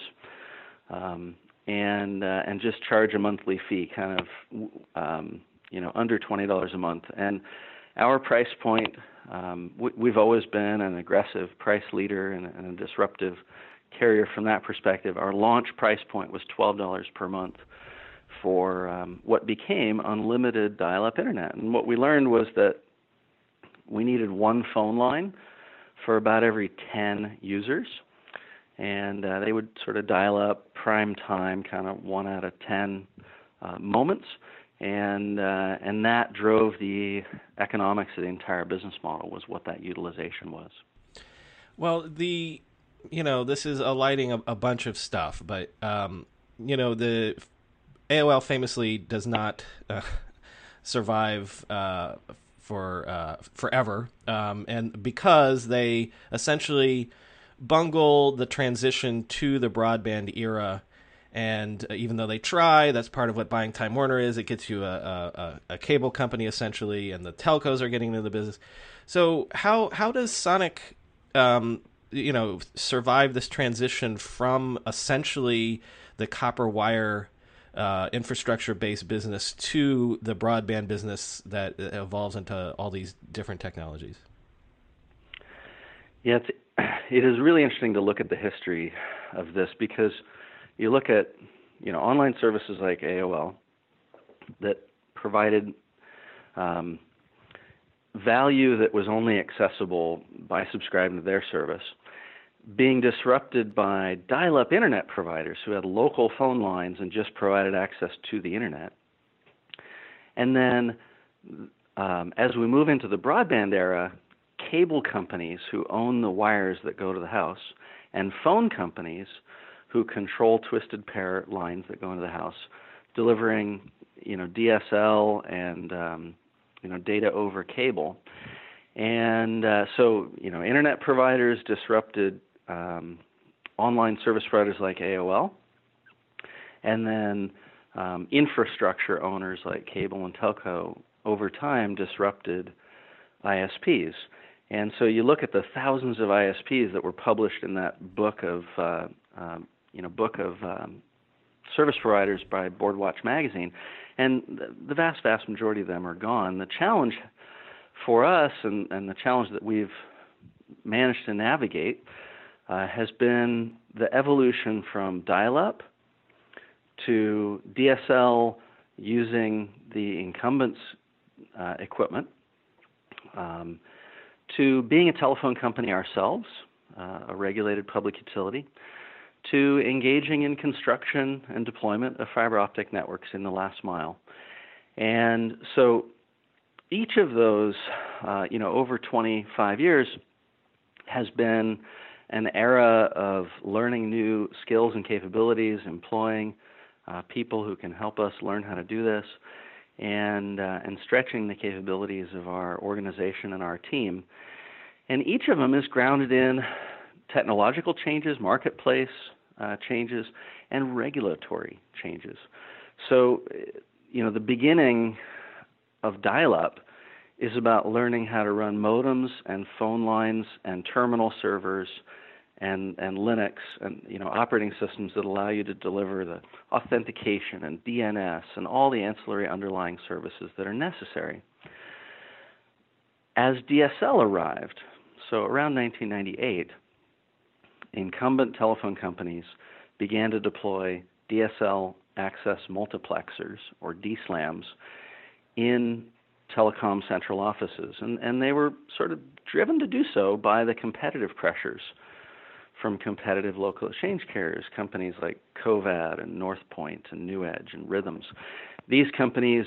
um, and uh, and just charge a monthly fee, kind of, um, you know, under twenty dollars a month. And our price point, um, we, we've always been an aggressive price leader and, and a disruptive carrier from that perspective. Our launch price point was twelve dollars per month for um, what became unlimited dial-up internet. And what we learned was that we needed one phone line for about every ten users, and uh, they would sort of dial up prime time, kind of one out of ten uh, moments, and uh, and that drove the economics of the entire business model, was what that utilization was. Well, the you know this is alighting a, a bunch of stuff, but um, you know the A O L famously does not uh, survive Uh, for uh, forever, um, and because they essentially bungle the transition to the broadband era, and even though they try, that's part of what buying Time Warner is. It gets you a, a, a cable company essentially, and the telcos are getting into the business. So how how does Sonic, um, you know, survive this transition from essentially the copper wire Uh, infrastructure-based business to the broadband business that evolves into all these different technologies? Yeah, it's, it is really interesting to look at the history of this, because you look at, you know, online services like A O L that provided um, value that was only accessible by subscribing to their service, being disrupted by dial-up internet providers who had local phone lines and just provided access to the internet. And then um, as we move into the broadband era, cable companies who own the wires that go to the house, and phone companies who control twisted pair lines that go into the house, delivering, you know, D S L and, um, you know, data over cable. And uh, so, you know, internet providers disrupted Um, online service providers like A O L, and then um, infrastructure owners like cable and telco over time disrupted I S Ps. And so you look at the thousands of I S Ps that were published in that book of uh, um, you know book of um, service providers by Boardwatch magazine, and the vast vast majority of them are gone. The challenge for us, and, and the challenge that we've managed to navigate, Uh, has been the evolution from dial-up to D S L using the incumbents' uh, equipment, um, to being a telephone company ourselves, uh, a regulated public utility, to engaging in construction and deployment of fiber optic networks in the last mile. And so each of those, uh, you know, over twenty-five years has been an era of learning new skills and capabilities, employing uh, people who can help us learn how to do this, and uh, and stretching the capabilities of our organization and our team. And each of them is grounded in technological changes, marketplace uh, changes, and regulatory changes. So, you know, the beginning of dial-up is about learning how to run modems and phone lines and terminal servers and, and Linux and, you know, operating systems that allow you to deliver the authentication and D N S and all the ancillary underlying services that are necessary. As D S L arrived, so around nineteen ninety-eight, incumbent telephone companies began to deploy D S L access multiplexers, or D SLAMs, in telecom central offices, and, and they were sort of driven to do so by the competitive pressures from competitive local exchange carriers, companies like Covad and Northpoint and NewEdge and Rhythms. These companies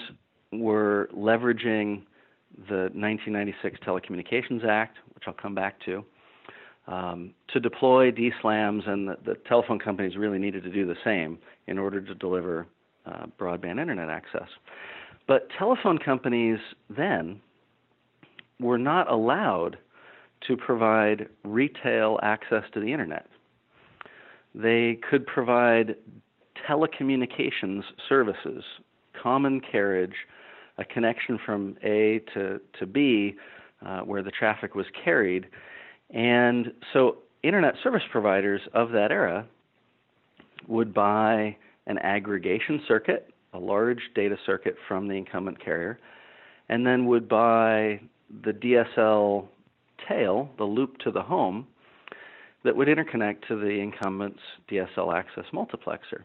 were leveraging the nineteen ninety-six Telecommunications Act, which I'll come back to, um, to deploy D SLAMs, and the, the telephone companies really needed to do the same in order to deliver uh, broadband internet access. But telephone companies then were not allowed to provide retail access to the internet. They could provide telecommunications services, common carriage, a connection from A to, to B, uh, where the traffic was carried. And so internet service providers of that era would buy an aggregation circuit, a large data circuit from the incumbent carrier, and then would buy the D S L tail, the loop to the home, that would interconnect to the incumbent's D S L access multiplexer.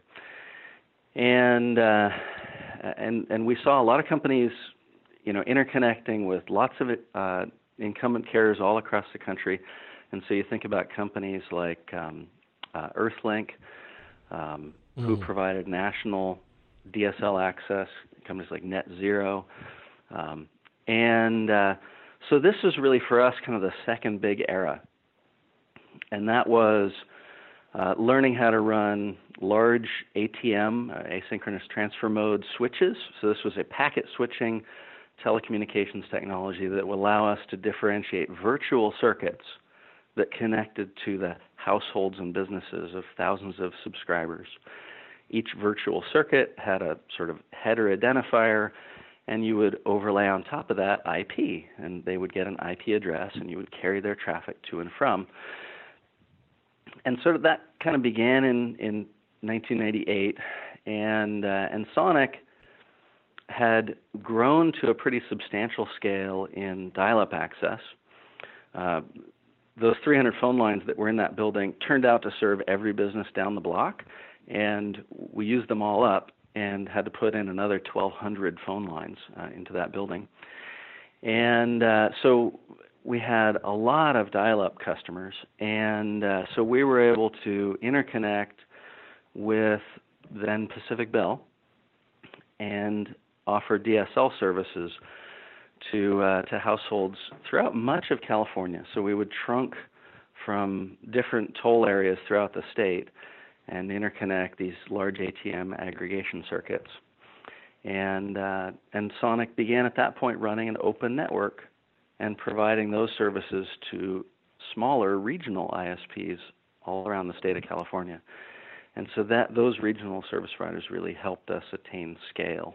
And uh, and and we saw a lot of companies, you know, interconnecting with lots of uh, incumbent carriers all across the country. And so you think about companies like um, uh, Earthlink, um, mm. who provided national D S L access, companies like Net Zero. Um, and uh, so this was really for us kind of the second big era. And that was uh, learning how to run large A T M, uh, asynchronous transfer mode switches. So this was a packet switching telecommunications technology that would allow us to differentiate virtual circuits that connected to the households and businesses of thousands of subscribers. Each virtual circuit had a sort of header identifier, and you would overlay on top of that I P, and they would get an I P address, and you would carry their traffic to and from. And sort of that kind of began in, in nineteen ninety-eight, and uh, and Sonic had grown to a pretty substantial scale in dial-up access. Uh, those three hundred phone lines that were in that building turned out to serve every business down the block, and we used them all up and had to put in another twelve hundred phone lines uh, into that building. And uh, so we had a lot of dial-up customers, and uh, so we were able to interconnect with then Pacific Bell and offer D S L services to uh, to households throughout much of California. So we would trunk from different toll areas throughout the state and interconnect these large A T M aggregation circuits. And uh, and Sonic began at that point running an open network and providing those services to smaller regional I S Ps all around the state of California. And so that those regional service providers really helped us attain scale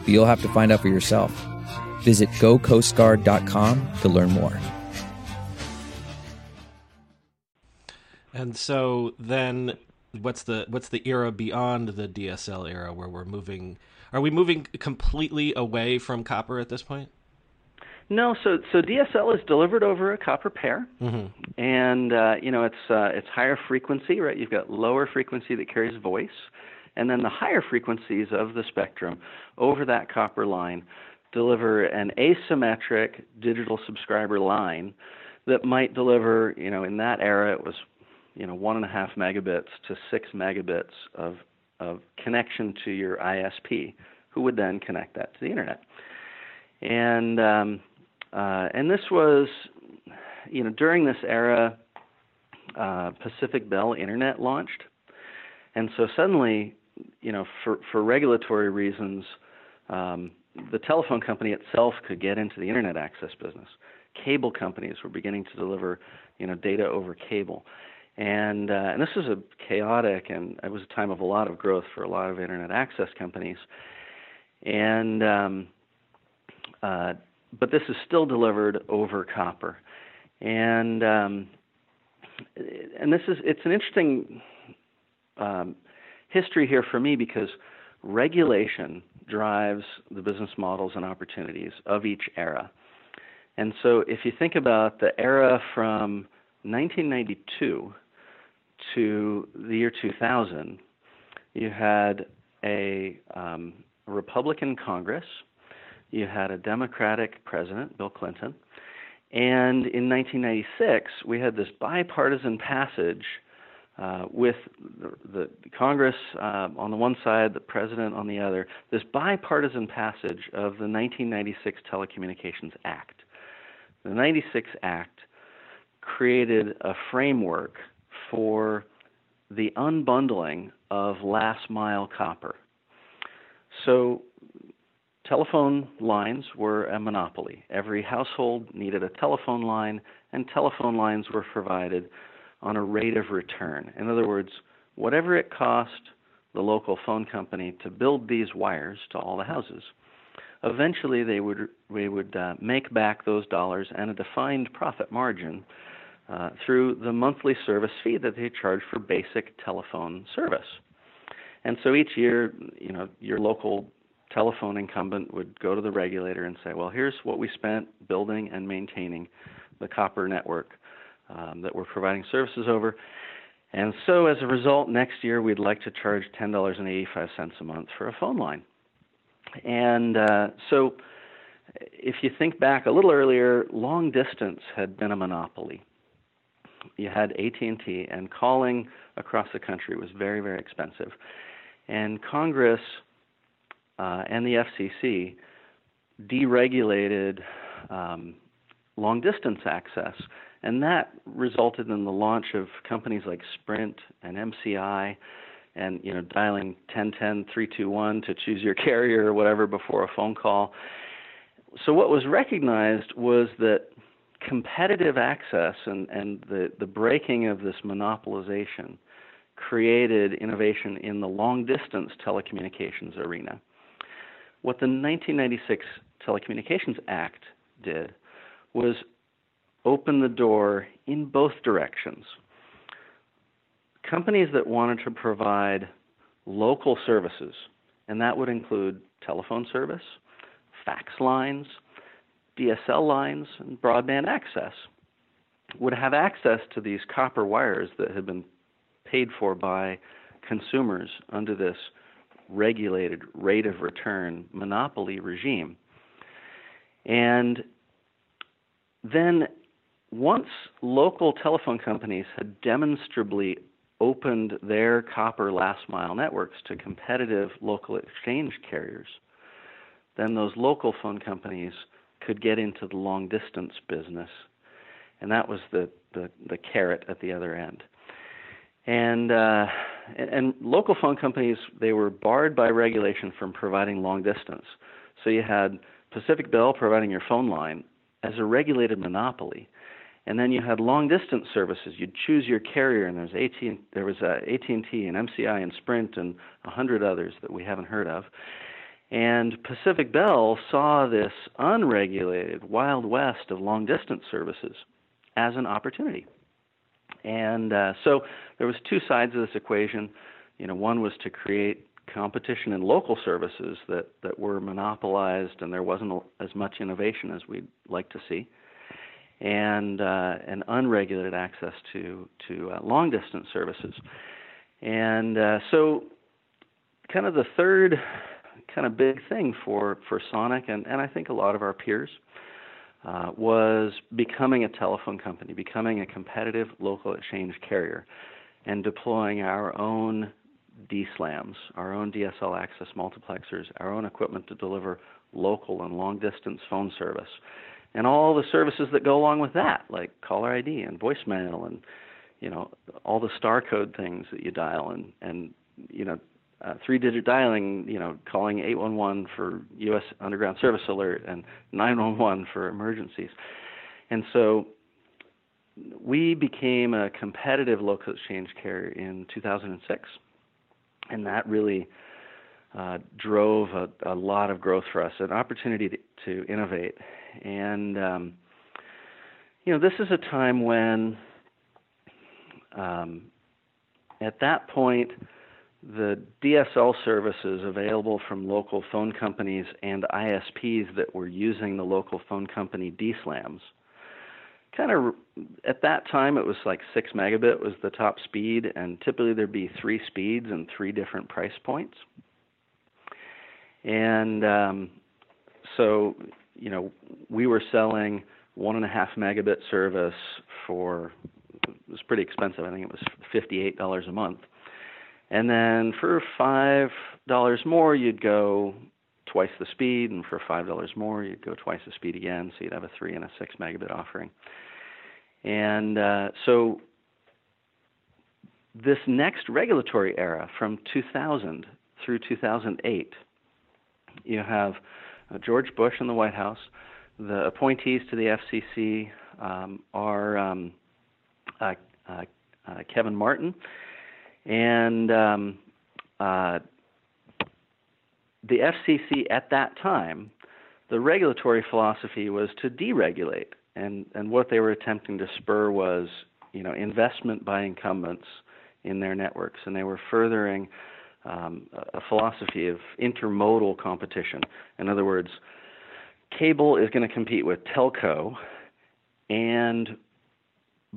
But you'll have to find out for yourself. Visit go coast guard dot com to learn more. And so then what's the what's the era beyond the D S L era where we're moving? Are we moving completely away from copper at this point? No, so so D S L is delivered over a copper pair, mm-hmm. and uh, you know it's uh, it's higher frequency, right? You've got lower frequency that carries voice, and then the higher frequencies of the spectrum over that copper line deliver an asymmetric digital subscriber line that might deliver, you know, in that era it was, you know, one and a half megabits to six megabits of of connection to your I S P, who would then connect that to the internet, and um, Uh, and this was, you know, during this era, uh, Pacific Bell Internet launched. And so suddenly, you know, for, for regulatory reasons, um, the telephone company itself could get into the internet access business. Cable companies were beginning to deliver, you know, data over cable. And, uh, and this was a chaotic, and it was a time of a lot of growth for a lot of internet access companies. And, um, uh, But this is still delivered over copper, and um, and this is it's an interesting um, history here for me because regulation drives the business models and opportunities of each era. And so if you think about the era from nineteen ninety-two to the year two thousand, you had a um, Republican Congress. You had a Democratic president, Bill Clinton, And in nineteen ninety-six, we had this bipartisan passage uh, with the, the Congress uh, on the one side, the president on the other, this bipartisan passage of the nineteen ninety-six Telecommunications Act. The ninety-six Act created a framework for the unbundling of last-mile copper. So telephone lines were a monopoly. Every household needed a telephone line, and telephone lines were provided on a rate of return. In other words, whatever it cost the local phone company to build these wires to all the houses, eventually they would we would uh, make back those dollars and a defined profit margin uh, through the monthly service fee that they charge for basic telephone service. And so each year, you know, your local telephone incumbent would go to the regulator and say, well, here's what we spent building and maintaining the copper network um, that we're providing services over. And so as a result, next year we'd like to charge ten dollars and eighty-five cents a month for a phone line. And uh, so if you think back a little earlier, long distance had been a monopoly. You had A T and T, and calling across the country was very, very expensive. And Congress uh, and the F C C deregulated um, long-distance access, and that resulted in the launch of companies like Sprint and M C I, and you know, dialing ten ten, three two one to choose your carrier or whatever before a phone call. So what was recognized was that competitive access and, and the, the breaking of this monopolization created innovation in the long-distance telecommunications arena. What the nineteen ninety-six Telecommunications Act did was open the door in both directions. Companies that wanted to provide local services, and that would include telephone service, fax lines, D S L lines, and broadband access, would have access to these copper wires that had been paid for by consumers under this regulated rate of return monopoly regime. And then once local telephone companies had demonstrably opened their copper last-mile networks to competitive local exchange carriers, then those local phone companies could get into the long-distance business, and that was the, the, the carrot at the other end. And, uh, and and local phone companies, they were barred by regulation from providing long-distance. So you had Pacific Bell providing your phone line as a regulated monopoly. And then you had long-distance services. You'd choose your carrier, and there's AT, there was uh, A T and T and M C I and Sprint and a hundred others that we haven't heard of. And Pacific Bell saw this unregulated wild west of long-distance services as an opportunity. And uh, so there was two sides of this equation. You know, one was to create competition in local services that, that were monopolized, and there wasn't as much innovation as we'd like to see. And, uh, and unregulated access to, to uh, long-distance services. And uh, so kind of the third kind of big thing for, for Sonic, and, and I think a lot of our peers, uh, was becoming a telephone company, becoming a competitive local exchange carrier, and deploying our own D SLAMs, our own D S L access multiplexers, our own equipment to deliver local and long-distance phone service, and all the services that go along with that, like caller I D and voicemail and, you know, all the star code things that you dial and, and you know, uh, three-digit dialing, you know, calling eight one one for U S Underground Service Alert and nine one one for emergencies. And so we became a competitive local exchange carrier in two thousand six, and that really uh, drove a, a lot of growth for us, an opportunity to, to innovate. And, um, you know, this is a time when, um, at that point, the D S L services available from local phone companies and I S Ps that were using the local phone company D SLAMs, kind of, at that time, it was like six megabit was the top speed, and typically there'd be three speeds and three different price points. And um, so, you know, we were selling one and a half megabit service for, it was pretty expensive. I think it was fifty-eight dollars a month. And then for five dollars more, you'd go twice the speed, and for five dollars more, you'd go twice the speed again, so you'd have a three and a six megabit offering. And uh, so this next regulatory era, from two thousand through two thousand eight, you have uh, George Bush in the White House. The appointees to the F C C um, are um, uh, uh, uh, Kevin Martin and um, uh, the F C C at that time. The regulatory philosophy was to deregulate, and and what they were attempting to spur was, you know, investment by incumbents in their networks, and they were furthering um, a philosophy of intermodal competition. In other words, cable is going to compete with telco and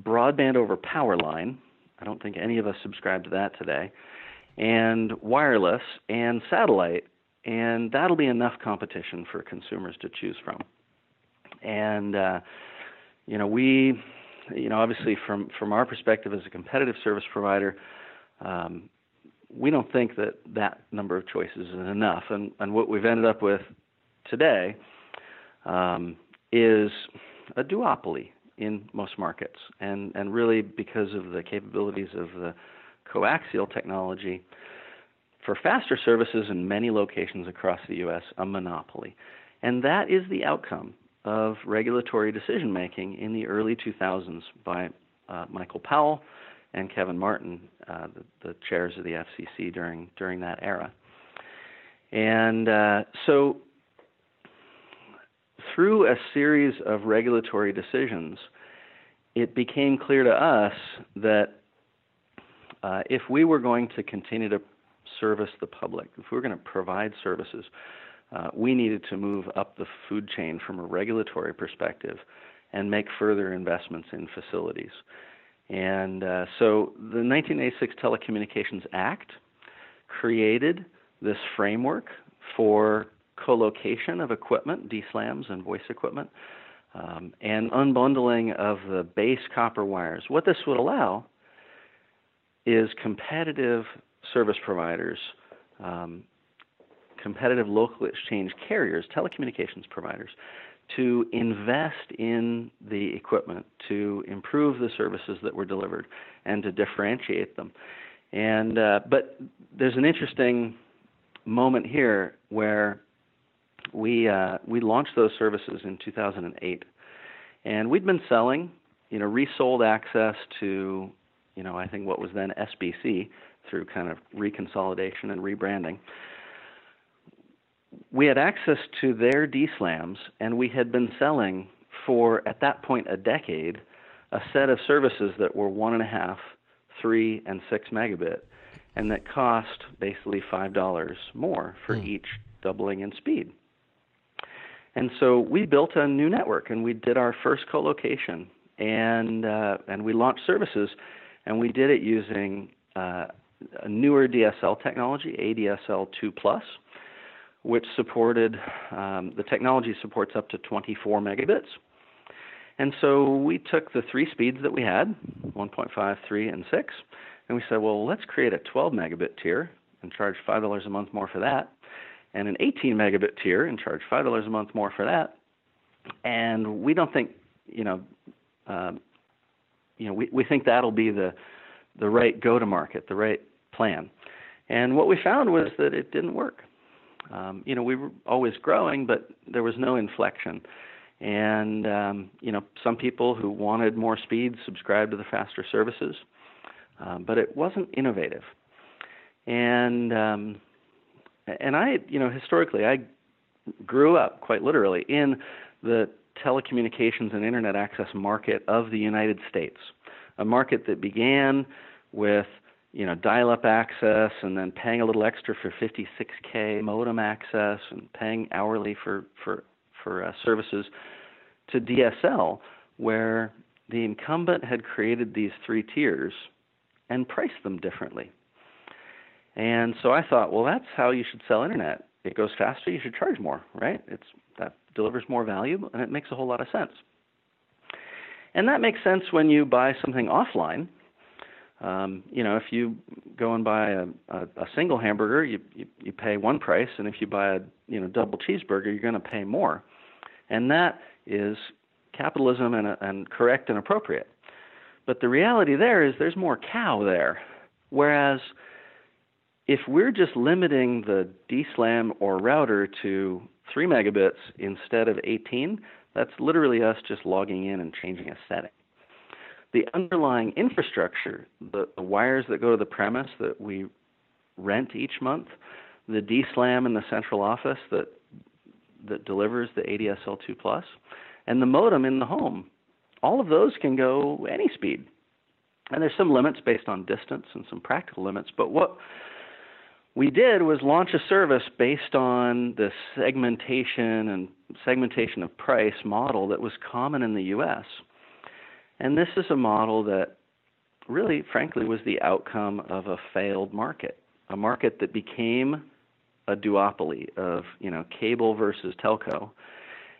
broadband over power line. I don't think any of us subscribe to that today. And wireless and satellite, and that'll be enough competition for consumers to choose from. And uh, you know, we, you know, obviously from from our perspective as a competitive service provider, um, we don't think that that number of choices is enough. And and what we've ended up with today Um, is a duopoly in most markets, and, and really because of the capabilities of the coaxial technology, for faster services in many locations across the U S, a monopoly. And that is the outcome of regulatory decision-making in the early two thousands by uh, Michael Powell and Kevin Martin, uh, the, the chairs of the F C C during, during that era. And uh, so... through a series of regulatory decisions, it became clear to us that uh, if we were going to continue to service the public, if we were going to provide services, uh, we needed to move up the food chain from a regulatory perspective and make further investments in facilities. And uh, so the nineteen eighty-six Telecommunications Act created this framework for co-location of equipment, D SLAMs and voice equipment, um, and unbundling of the base copper wires. What this would allow is competitive service providers, um, competitive local exchange carriers, telecommunications providers, to invest in the equipment, to improve the services that were delivered, and to differentiate them. And uh, but there's an interesting moment here where We uh, we launched those services in two thousand eight, and we'd been selling, you know, resold access to, you know, I think what was then S B C through kind of reconsolidation and rebranding. We had access to their D SLAMs, and we had been selling for, at that point, a decade, a set of services that were one and a half, three, and six megabit, and that cost basically five dollars more for mm. each, doubling in speed. And so we built a new network, and we did our first co-location, and uh, and we launched services, and we did it using uh, a newer D S L technology, A D S L two plus, which supported, um, the technology supports up to twenty-four megabits. And so we took the three speeds that we had, one point five, three, and six, and we said, well, let's create a twelve megabit tier and charge five dollars a month more for that, and an eighteen megabit tier and charge five dollars a month more for that. And we don't think, you know, uh, you know, we, we think that'll be the, the right go-to-market, the right plan. And what we found was that it didn't work. Um, you know, we were always growing, but there was no inflection. And, um, you know, some people who wanted more speed subscribed to the faster services, um, but it wasn't innovative. And... Um, And I, you know, historically, I grew up quite literally in the telecommunications and internet access market of the United States, a market that began with, you know, dial-up access and then paying a little extra for fifty-six K modem access and paying hourly for, for, for uh, services to D S L, where the incumbent had created these three tiers and priced them differently. And so I thought, well, that's how you should sell internet. It goes faster, you should charge more, right? It's, that delivers more value, and it makes a whole lot of sense. And that makes sense when you buy something offline. Um, you know, if you go and buy a, a, a single hamburger, you, you, you pay one price, and if you buy a you know double cheeseburger, you're going to pay more. And that is capitalism and, uh, and correct and appropriate. But the reality there is there's more cow there. Whereas if we're just limiting the D SLAM or router to three megabits instead of eighteen, that's literally us just logging in and changing a setting. The underlying infrastructure, the, the wires that go to the premise that we rent each month, the D SLAM in the central office that that delivers the A D S L two plus, and the modem in the home, all of those can go any speed. And there's some limits based on distance and some practical limits, but what we did was launch a service based on the segmentation and segmentation of price model that was common in the U S. And this is a model that really, frankly, was the outcome of a failed market, a market that became a duopoly of, you know, cable versus telco.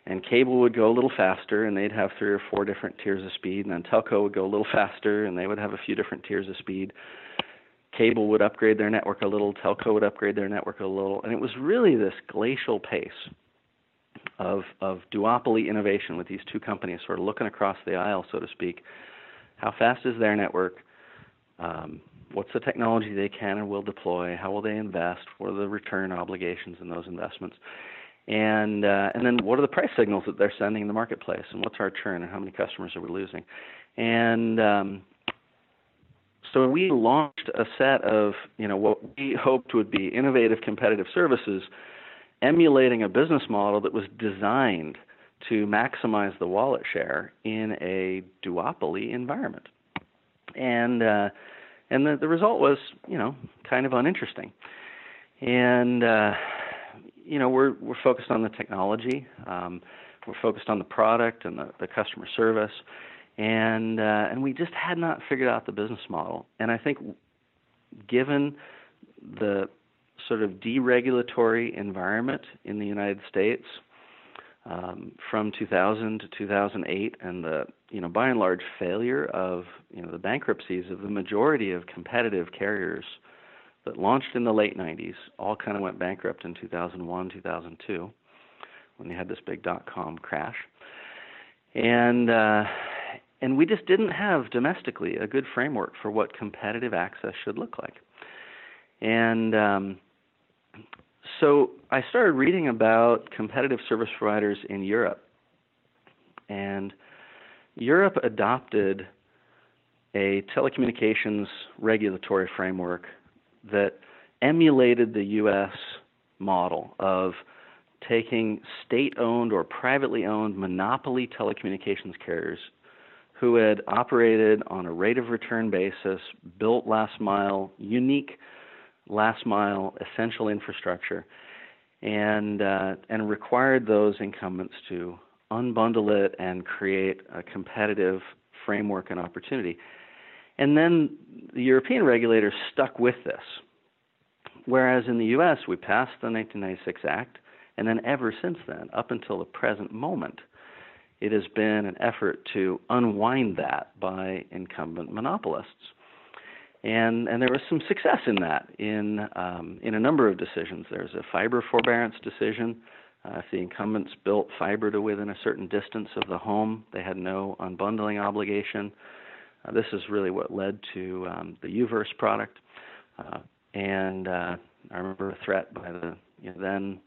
And cable would go a little faster, and they'd have three or four different tiers of speed. And then telco would go a little faster, and they would have a few different tiers of speed. Cable would upgrade their network a little. Telco would upgrade their network a little. And it was really this glacial pace of of duopoly innovation with these two companies sort of looking across the aisle, so to speak. How fast is their network? Um, what's the technology they can and will deploy? How will they invest? What are the return obligations in those investments? And uh, and then what are the price signals that they're sending in the marketplace? And what's our churn, and how many customers are we losing? And um, so we launched a set of, you know, what we hoped would be innovative competitive services, emulating a business model that was designed to maximize the wallet share in a duopoly environment. And uh, and the, the result was, you know, kind of uninteresting. And uh, you know, we're we're focused on the technology, um, we're focused on the product and the, the customer service, and uh, and we just had not figured out the business model. And I think, given the sort of deregulatory environment in the United States um, from two thousand to two thousand eight, and the you know by and large failure of you know the bankruptcies of the majority of competitive carriers that launched in the late nineties, all kind of went bankrupt in two thousand one, two thousand two, when they had this big dot-com crash. And uh, and we just didn't have domestically a good framework for what competitive access should look like. And um, so I started reading about competitive service providers in Europe. And Europe adopted a telecommunications regulatory framework that emulated the U S model of taking state-owned or privately owned monopoly telecommunications carriers who had operated on a rate of return basis, built last mile, unique last mile essential infrastructure, and uh, and required those incumbents to unbundle it and create a competitive framework and opportunity. And then the European regulators stuck with this, whereas in the U S we passed the nineteen ninety-six Act, and then ever since then, up until the present moment, it has been an effort to unwind that by incumbent monopolists. And and there was some success in that in um, in a number of decisions. There's a fiber forbearance decision. Uh, if the incumbents built fiber to within a certain distance of the home, they had no unbundling obligation. Uh, this is really what led to um, the U-verse product, uh, and uh, I remember a threat by the you know, then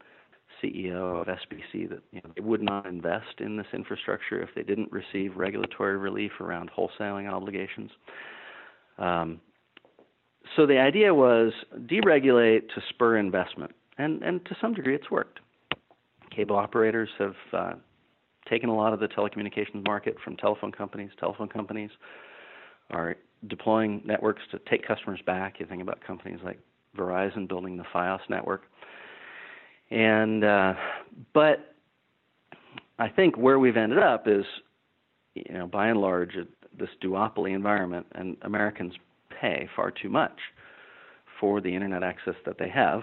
C E O of S B C that you know, they would not invest in this infrastructure if they didn't receive regulatory relief around wholesaling obligations. Um, so the idea was deregulate to spur investment, and, and to some degree it's worked. Cable operators have uh, taken a lot of the telecommunications market from telephone companies. Telephone companies are deploying networks to take customers back. You think about companies like Verizon building the Fios network. And uh, but I think where we've ended up is, you know, by and large, this duopoly environment, and Americans pay far too much for the internet access that they have,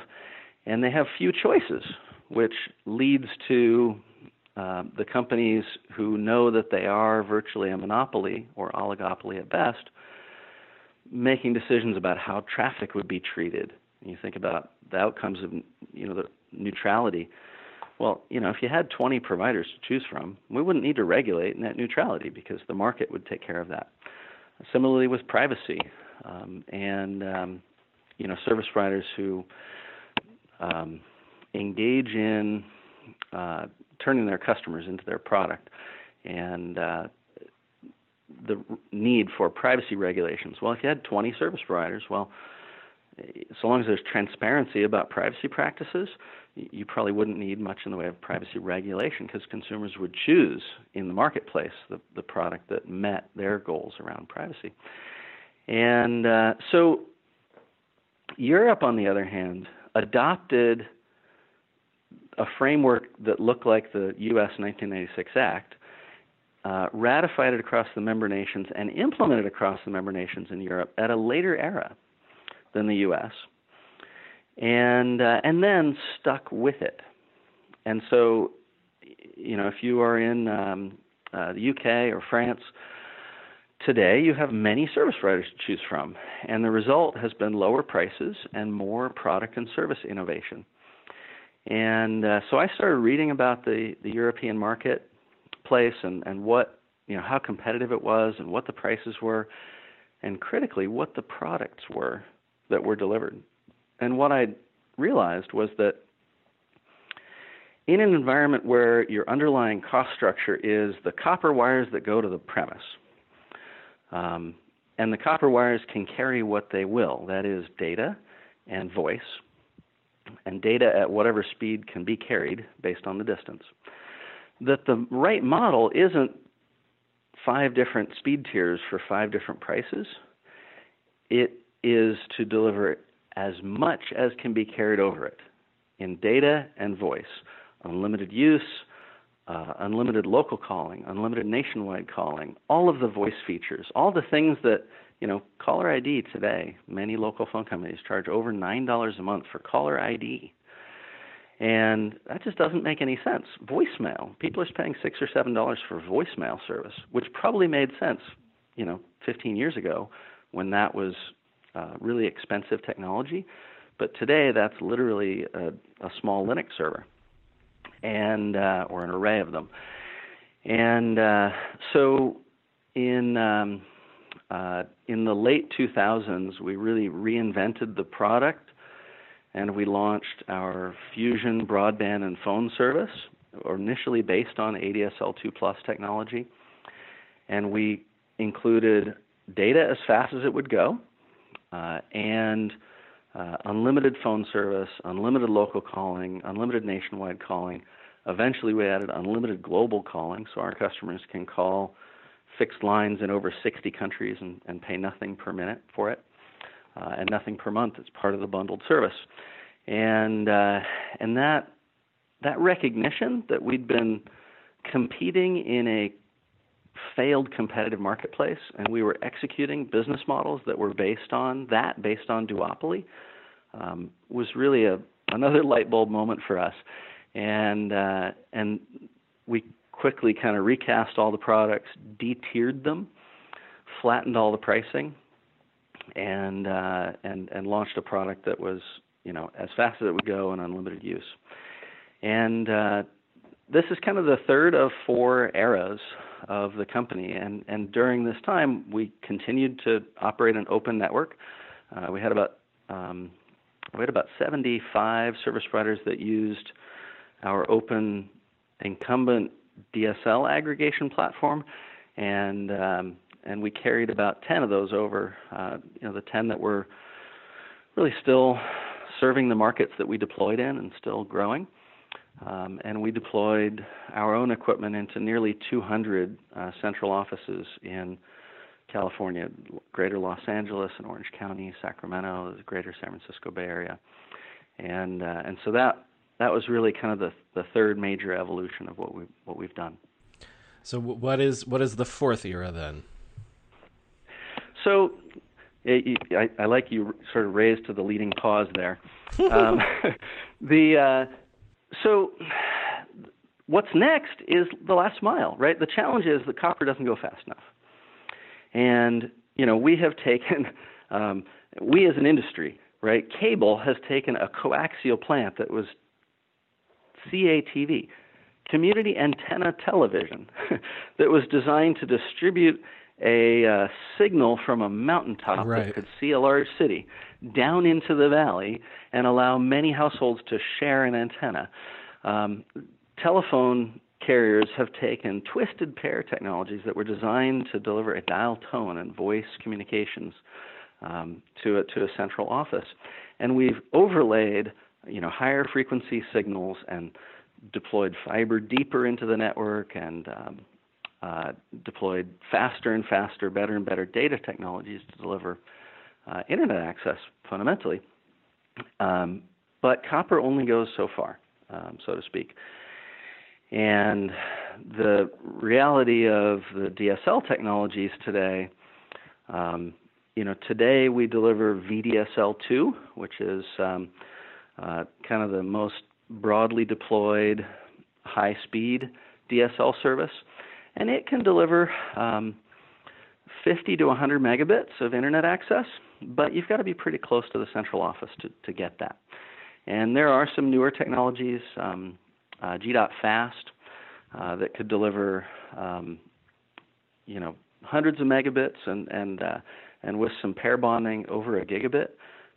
and they have few choices, which leads to Uh, the companies who know that they are virtually a monopoly or oligopoly at best, making decisions about how traffic would be treated. And you think about the outcomes of, you know, the neutrality. Well, you know, if you had twenty providers to choose from, we wouldn't need to regulate net neutrality because the market would take care of that. Similarly with privacy, um, and um, you know, service providers who um, engage in uh, turning their customers into their product, and uh, the need for privacy regulations. Well, if you had twenty service providers, well, so long as there's transparency about privacy practices, you probably wouldn't need much in the way of privacy regulation because consumers would choose in the marketplace the, the product that met their goals around privacy. And uh, so Europe, on the other hand, adopted a framework that looked like the U S nineteen ninety-six Act, uh, ratified it across the member nations and implemented across the member nations in Europe at a later era than the U S, and uh, and then stuck with it. And so, you know, if you are in um, uh, the U K or France today, you have many service providers to choose from, and the result has been lower prices and more product and service innovation. And uh, so I started reading about the, the European marketplace and, and what, you know, how competitive it was and what the prices were, and critically what the products were that were delivered. And what I realized was that in an environment where your underlying cost structure is the copper wires that go to the premise, um, and the copper wires can carry what they will, that is data and voice, and data at whatever speed can be carried based on the distance, that the right model isn't five different speed tiers for five different prices. It is to deliver as much as can be carried over it in data and voice, unlimited use, uh, unlimited local calling, unlimited nationwide calling, all of the voice features, all the things that, you know, caller I D today, many local phone companies charge over nine dollars a month for caller I D. And that just doesn't make any sense. Voicemail, people are paying six or seven dollars for voicemail service, which probably made sense, you know, fifteen years ago when that was uh, really expensive technology. But today that's literally a, a small Linux server and uh, or an array of them. And uh, so in... Um, Uh, in the late two thousands, we really reinvented the product, and we launched our Fusion broadband and phone service, or initially based on A D S L two plus technology. And we included data as fast as it would go, uh, and uh, unlimited phone service, unlimited local calling, unlimited nationwide calling. Eventually, we added unlimited global calling, so our customers can call fixed lines in over sixty countries and, and pay nothing per minute for it, uh, and nothing per month. It's part of the bundled service. And uh, and that that recognition that we'd been competing in a failed competitive marketplace, and we were executing business models that were based on that, based on duopoly, um, was really a, another light bulb moment for us. And uh, and we quickly kind of recast all the products, de-tiered them, flattened all the pricing, and uh, and and launched a product that was, you know, as fast as it would go and unlimited use. And uh, this is kind of the third of four eras of the company. And and during this time, we continued to operate an open network. Uh, we had about um, we had about seventy-five service providers that used our open incumbent D S L aggregation platform, and um, and we carried about ten of those over. Uh, you know, the ten that were really still serving the markets that we deployed in and still growing. Um, and we deployed our own equipment into nearly two hundred uh, central offices in California, Greater Los Angeles, and Orange County, Sacramento, the Greater San Francisco Bay Area, and uh, and so that. That was really kind of the the third major evolution of what we what we've done. So what is what is the fourth era then? So it, I, I like you sort of raised to the leading cause there. um, the uh, so What's next is the last mile, right? The challenge is that copper doesn't go fast enough. And, you know, we have taken, um, we as an industry, right, cable has taken a coaxial plant that was C A T V, community antenna television, that was designed to distribute a uh, signal from a mountaintop right. that could see a large city down into the valley and allow many households to share an antenna. Um, telephone carriers have taken twisted pair technologies that were designed to deliver a dial tone and voice communications um, to a, to a central office, and we've overlaid, you know, higher frequency signals and deployed fiber deeper into the network and um, uh, deployed faster and faster, better and better data technologies to deliver uh, internet access fundamentally. Um, but copper only goes so far, um, so to speak. And the reality of the D S L technologies today, um, you know, today we deliver V D S L two, which is um, uh, kind of the most broadly deployed high-speed D S L service, and it can deliver um, fifty to one hundred megabits of internet access, but you've got to be pretty close to the central office to, to get that. And there are some newer technologies, um, uh, G.fast, uh, that could deliver, um, you know, hundreds of megabits and and uh, and with some pair bonding over a gigabit,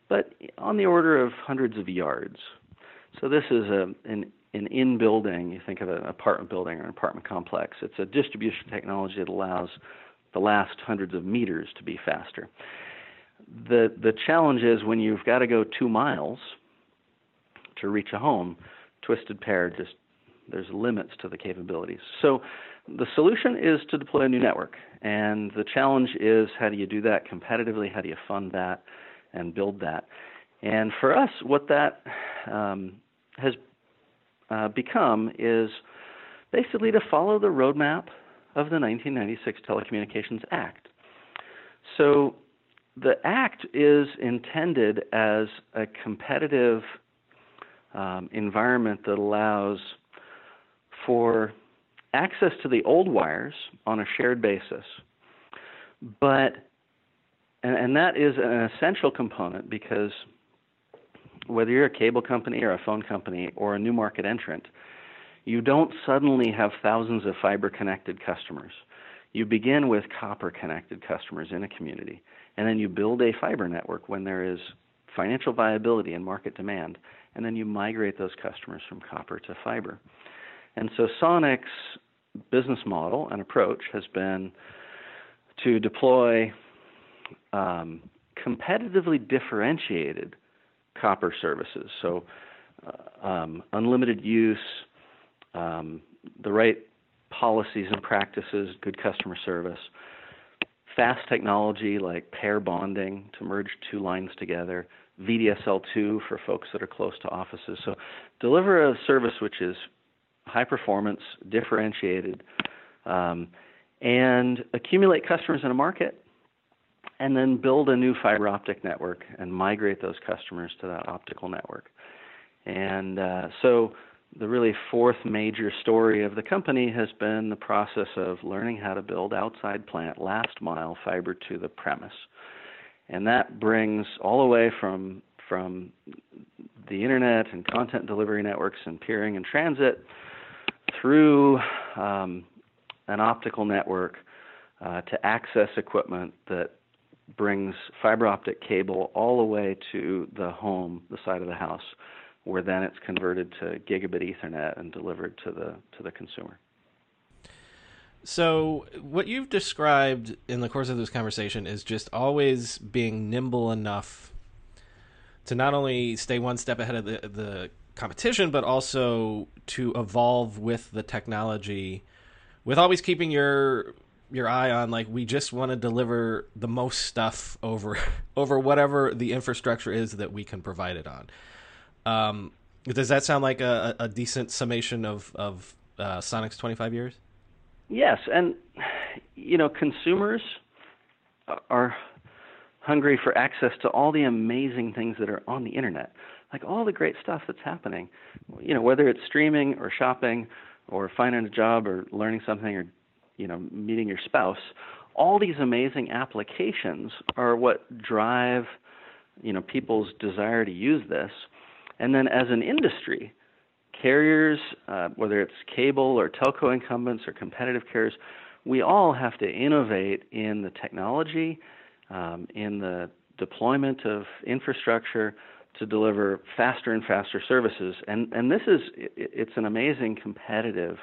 but on the order of hundreds of yards. So this is a, an, an in-building, you think of an apartment building or an apartment complex. It's a distribution technology that allows the last hundreds of meters to be faster. The, the challenge is when you've got to go two miles to reach a home, twisted pair, just there's limits to the capabilities. So the solution is to deploy a new network. And the challenge is, how do you do that competitively? How do you fund that and build that? And for us, what that um, has uh, become is basically to follow the roadmap of the nineteen ninety-six Telecommunications Act. So the Act is intended as a competitive um, environment that allows for access to the old wires on a shared basis, but and, and that is an essential component because whether you're a cable company or a phone company or a new market entrant, you don't suddenly have thousands of fiber-connected customers. You begin with copper-connected customers in a community, and then you build a fiber network when there is financial viability and market demand, and then you migrate those customers from copper to fiber. And so Sonic's business model and approach has been to deploy um, competitively differentiated copper services, so uh, um, unlimited use, um, the right policies and practices, good customer service, fast technology like pair bonding to merge two lines together, V D S L two for folks that are close to offices. So deliver a service which is high performance, differentiated, um, and accumulate customers in a market, and then build a new fiber optic network and migrate those customers to that optical network. And uh, so the really fourth major story of the company has been the process of learning how to build outside plant, last mile fiber to the premise. And that brings all the way from, from the internet and content delivery networks and peering and transit through um, an optical network uh, to access equipment that brings fiber optic cable all the way to the home, the side of the house, where then it's converted to gigabit Ethernet and delivered to the to the consumer. So what you've described in the course of this conversation is just always being nimble enough to not only stay one step ahead of the, the competition, but also to evolve with the technology, with always keeping your your eye on, like, we just want to deliver the most stuff over over whatever the infrastructure is that we can provide it on. Um, does that sound like a, a decent summation of, of uh, Sonic's twenty-five years? Yes, and, you know, consumers are hungry for access to all the amazing things that are on the internet, like all the great stuff that's happening, you know, whether it's streaming or shopping or finding a job or learning something or, you know, meeting your spouse, all these amazing applications are what drive, you know, people's desire to use this. And then as an industry, carriers, uh, whether it's cable or telco incumbents or competitive carriers, we all have to innovate in the technology, um, in the deployment of infrastructure to deliver faster and faster services. And and this is, it's an amazing competitive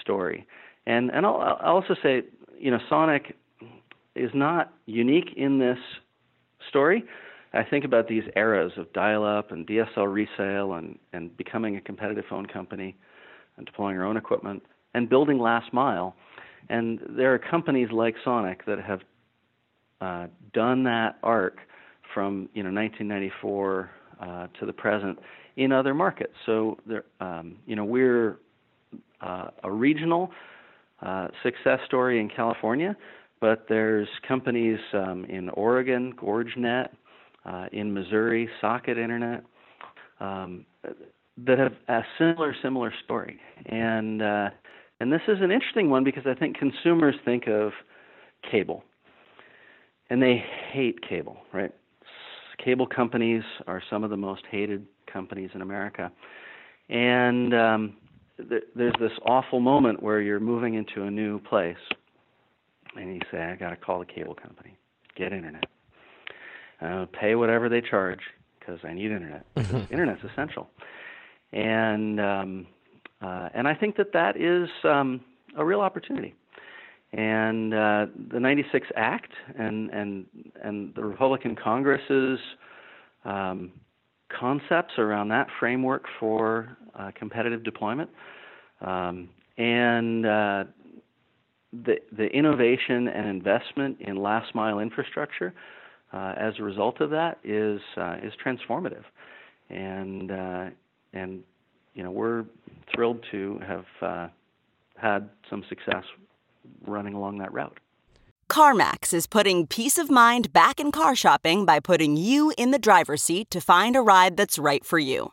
story. And and I'll, I'll also say, you know, Sonic is not unique in this story. I think about these eras of dial-up and D S L resale and, and becoming a competitive phone company and deploying our own equipment and building last mile. And there are companies like Sonic that have uh, done that arc from, you know, nineteen ninety-four uh, to the present in other markets. So, there, um, you know, we're uh, a regional uh, success story in California, but there's companies um, in Oregon, GorgeNet, Uh, in Missouri, Socket Internet, um, that have a similar, similar story. And uh, and this is an interesting one because I think consumers think of cable, and they hate cable, right? Cable companies are some of the most hated companies in America. And um, th- there's this awful moment where you're moving into a new place, and you say, I got to call the cable company, get internet. Uh, pay whatever they charge because I need internet. Internet's essential, and um, uh, and I think that that is um, a real opportunity. And uh, the ninety-six Act and and and the Republican Congress's um, concepts around that framework for uh, competitive deployment, um, and uh, the the innovation and investment in last mile infrastructure. Uh, as a result of that is uh, is transformative, and uh, and you know we're thrilled to have uh, had some success running along that route. CarMax is putting peace of mind back in car shopping by putting you in the driver's seat to find a ride that's right for you.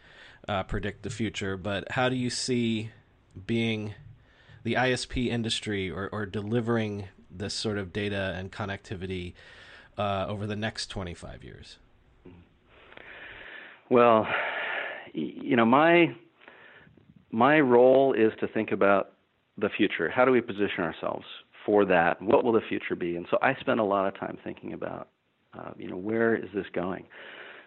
uh, predict the future, but how do you see being the I S P industry or, or delivering this sort of data and connectivity uh, over the next twenty-five years? Well, you know, my my role is to think about the future. How do we position ourselves for that? What will the future be? And so I spend a lot of time thinking about, uh, you know, where is this going?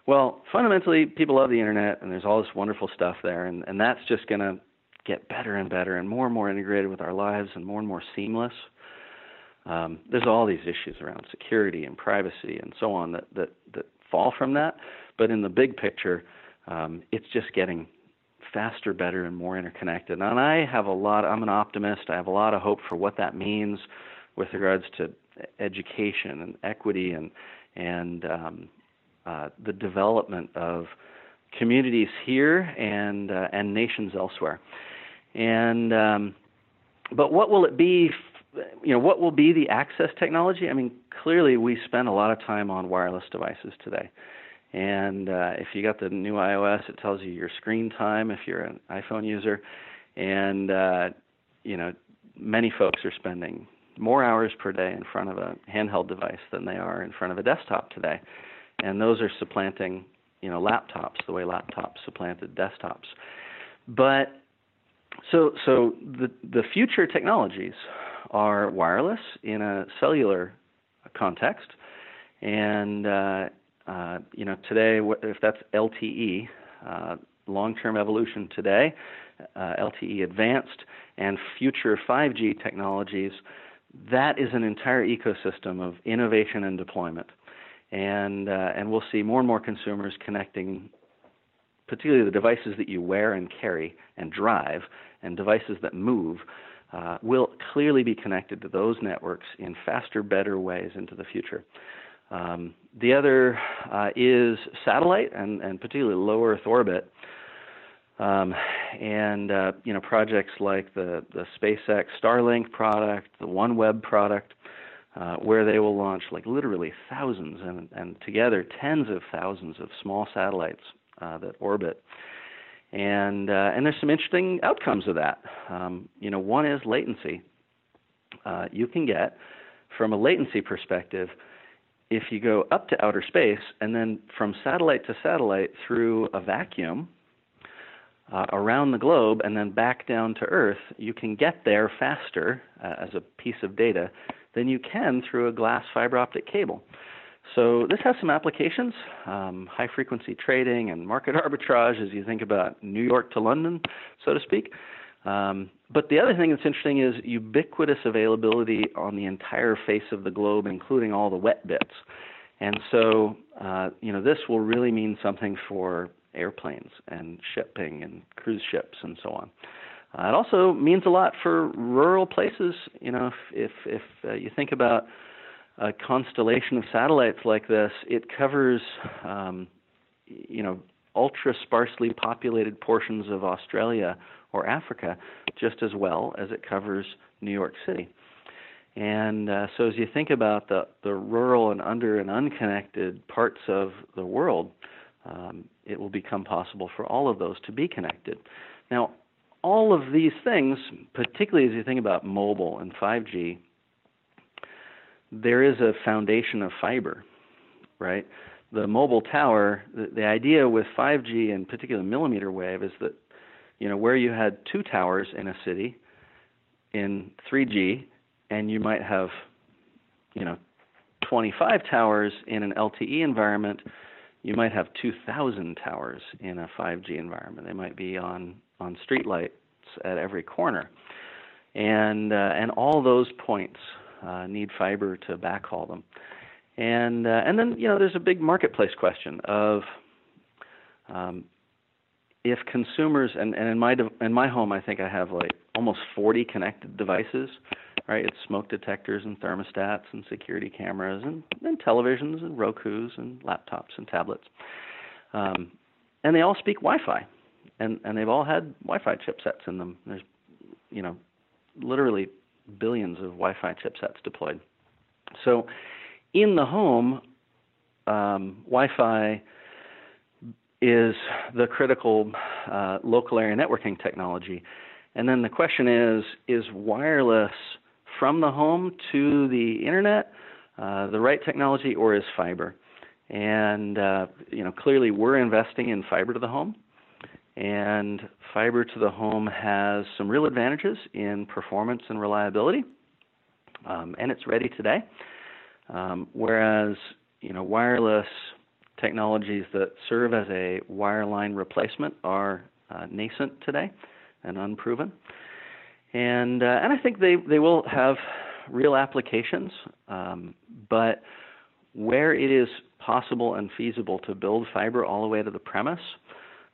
Well, fundamentally, people love the internet, and there's all this wonderful stuff there, and, and that's just going to get better and better and more and more integrated with our lives and more and more seamless. Um, there's all these issues around security and privacy and so on that, that, that fall from that. But in the big picture, um, it's just getting faster, better, and more interconnected. And I have a lot, I'm an optimist. I have a lot of hope for what that means with regards to education and equity and, and um, uh, the development of communities here and, uh, and nations elsewhere. And, um, but what will it be for, you know, what will be the access technology? I mean, clearly we spend a lot of time on wireless devices today. And uh, if you got the new iOS, it tells you your screen time if you're an iPhone user. And, uh, you know, many folks are spending more hours per day in front of a handheld device than they are in front of a desktop today. And those are supplanting, you know, laptops, the way laptops supplanted desktops. But so so the the future technologies are wireless in a cellular context, and uh, uh, you know today, if that's L T E, uh, long-term evolution today, uh, L T E advanced, and future five G technologies, that is an entire ecosystem of innovation and deployment, and uh, and we'll see more and more consumers connecting, particularly the devices that you wear and carry and drive, and devices that move. uh, will clearly be connected to those networks in faster, better ways into the future. Um, the other uh, is satellite, and, and particularly low Earth orbit. Um, and, uh, you know, projects like the, the SpaceX Starlink product, the OneWeb product, uh, where they will launch like literally thousands and, and together tens of thousands of small satellites uh, that orbit. And, uh, and there's some interesting outcomes of that. Um, you know, one is latency. Uh, you can get, from a latency perspective, if you go up to outer space and then from satellite to satellite through a vacuum uh, around the globe and then back down to Earth, you can get there faster uh, as a piece of data than you can through a glass fiber optic cable. So this has some applications, um, high-frequency trading and market arbitrage as you think about New York to London, so to speak. Um, but the other thing that's interesting is ubiquitous availability on the entire face of the globe, including all the wet bits. And so, uh, you know, this will really mean something for airplanes and shipping and cruise ships and so on. Uh, it also means a lot for rural places. You know, if, if, if uh, you think about a constellation of satellites like this, it covers, um, you know, ultra sparsely populated portions of Australia or Africa just as well as it covers New York City. And uh, so as you think about the, the rural and under and unconnected parts of the world, um, it will become possible for all of those to be connected. Now, all of these things, particularly as you think about mobile and five G, there is a foundation of fiber, right? The mobile tower, the, the idea with five G and particularly millimeter wave is that, you know, where you had two towers in a city in three G and you might have, you know, twenty-five towers in an L T E environment, you might have two thousand towers in a five G environment. They might be on, on streetlights at every corner. And, uh, and all those points uh, need fiber to backhaul them. And uh, and then, you know, there's a big marketplace question of um, if consumers, and, and in my de- in my home, I think I have like almost forty connected devices, right? It's smoke detectors and thermostats and security cameras and, and televisions and Rokus and laptops and tablets. Um, and they all speak Wi-Fi, and, and they've all had Wi-Fi chipsets in them. There's, you know, literally billions of Wi-Fi chipsets deployed. So in the home, um, Wi-Fi is the critical uh, local area networking technology. And then the question is, is wireless from the home to the internet uh, the right technology, or is fiber? And, uh, you know, clearly we're investing in fiber to the home. And fiber to the home has some real advantages in performance and reliability. Um, and it's ready today. Um, whereas, you know, wireless technologies that serve as a wireline replacement are uh, nascent today and unproven. And uh, and I think they, they will have real applications, um, but where it is possible and feasible to build fiber all the way to the premise,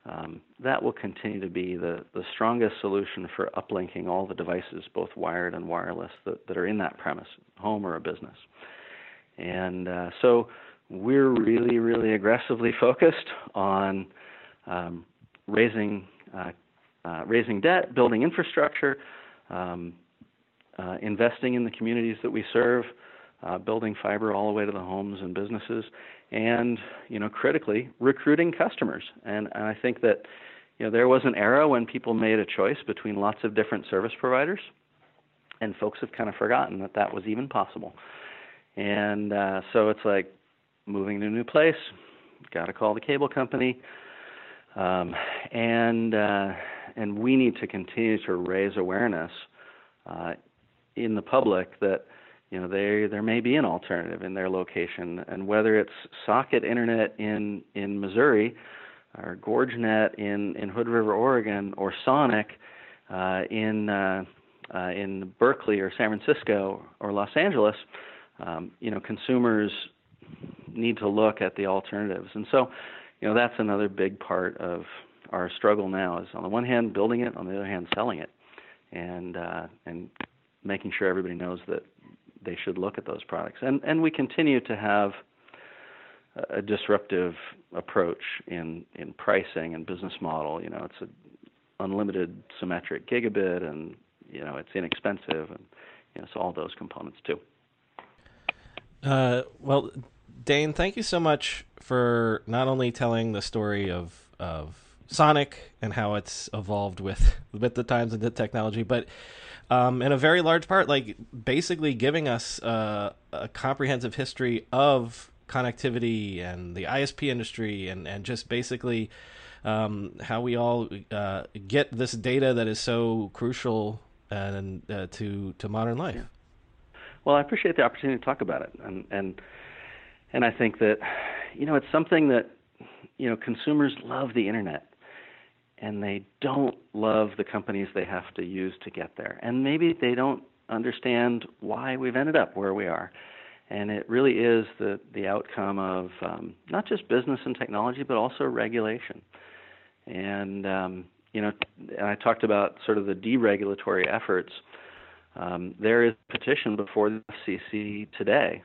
um, that will continue to be the, the strongest solution for uplinking all the devices, both wired and wireless, that, that are in that premise, home or a business. And uh, so we're really, really aggressively focused on um, raising uh, uh, raising debt, building infrastructure, um, uh, investing in the communities that we serve, uh, building fiber all the way to the homes and businesses, and, you know, critically recruiting customers. And, and I think that, you know, there was an era when people made a choice between lots of different service providers, and folks have kind of forgotten that that was even possible. And uh, so it's like moving to a new place, got to call the cable company, um, and uh, and we need to continue to raise awareness uh, in the public that, you know, there there may be an alternative in their location, and whether it's Socket Internet in in Missouri, or GorgeNet in in Hood River, Oregon, or Sonic uh, in uh, uh, in Berkeley or San Francisco or Los Angeles. Um, you know, consumers need to look at the alternatives. And so, you know, that's another big part of our struggle now is, on the one hand, building it, on the other hand, selling it. and uh, and making sure everybody knows that they should look at those products. And and we continue to have a disruptive approach in, in pricing and business model. You know, it's an unlimited symmetric gigabit, and you know, it's inexpensive, and you know, so all those components too. Uh, well, Dane, thank you so much for not only telling the story of of Sonic and how it's evolved with with the times and the technology, but um, in a very large part, like basically giving us uh, a comprehensive history of connectivity and the I S P industry, and, and just basically um, how we all uh, get this data that is so crucial and uh, to to modern life. Yeah. Well, I appreciate the opportunity to talk about it, and and and I think that you know it's something that you know consumers love the internet, and they don't love the companies they have to use to get there, and maybe they don't understand why we've ended up where we are. And it really is the, the outcome of um, not just business and technology, but also regulation. And, um, you know, and I talked about sort of the deregulatory efforts. Um, there is a petition before the F C C today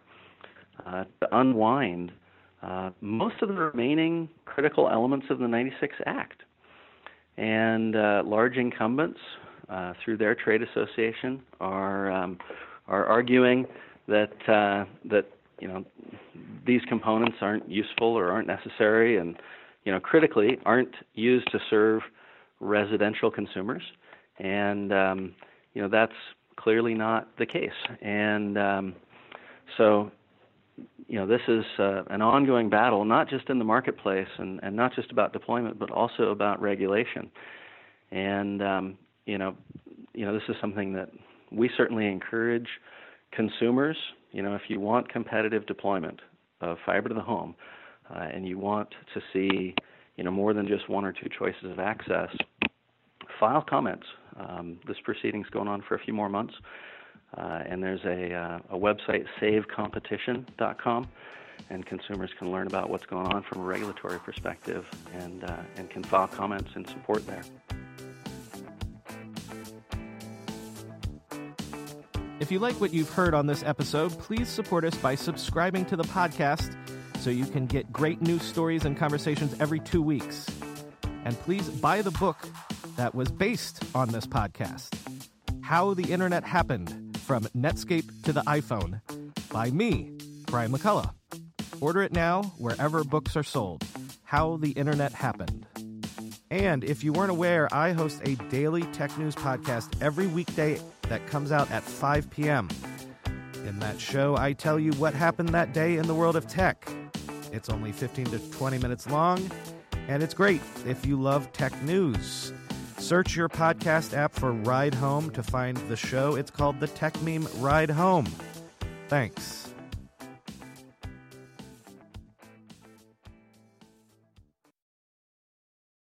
uh, to unwind uh, most of the remaining critical elements of the ninety-six Act. And uh, large incumbents, uh, through their trade association, are um, are arguing that uh, that you know these components aren't useful or aren't necessary, and you know critically aren't used to serve residential consumers, and um, you know that's clearly not the case. And um, so you know this is uh, an ongoing battle, not just in the marketplace and, and not just about deployment, but also about regulation. And um, you know you know this is something that we certainly encourage. Consumers, you know, if you want competitive deployment of fiber to the home, uh, and you want to see, you know, more than just one or two choices of access, file comments. Um, this proceeding's going on for a few more months, uh, and there's a, uh, a website, save competition dot com, and consumers can learn about what's going on from a regulatory perspective, and uh, and can file comments and support there. If you like what you've heard on this episode, please support us by subscribing to the podcast so you can get great news stories and conversations every two weeks. And please buy the book that was based on this podcast, How the Internet Happened, From Netscape to the iPhone, by me, Brian McCullough. Order it now wherever books are sold. How the Internet Happened. And if you weren't aware, I host a daily tech news podcast every weekday that comes out at five p.m. In that show, I tell you what happened that day in the world of tech. It's only fifteen to twenty minutes long, and it's great if you love tech news. Search your podcast app for Ride Home to find the show. It's called the Tech Meme Ride Home. Thanks.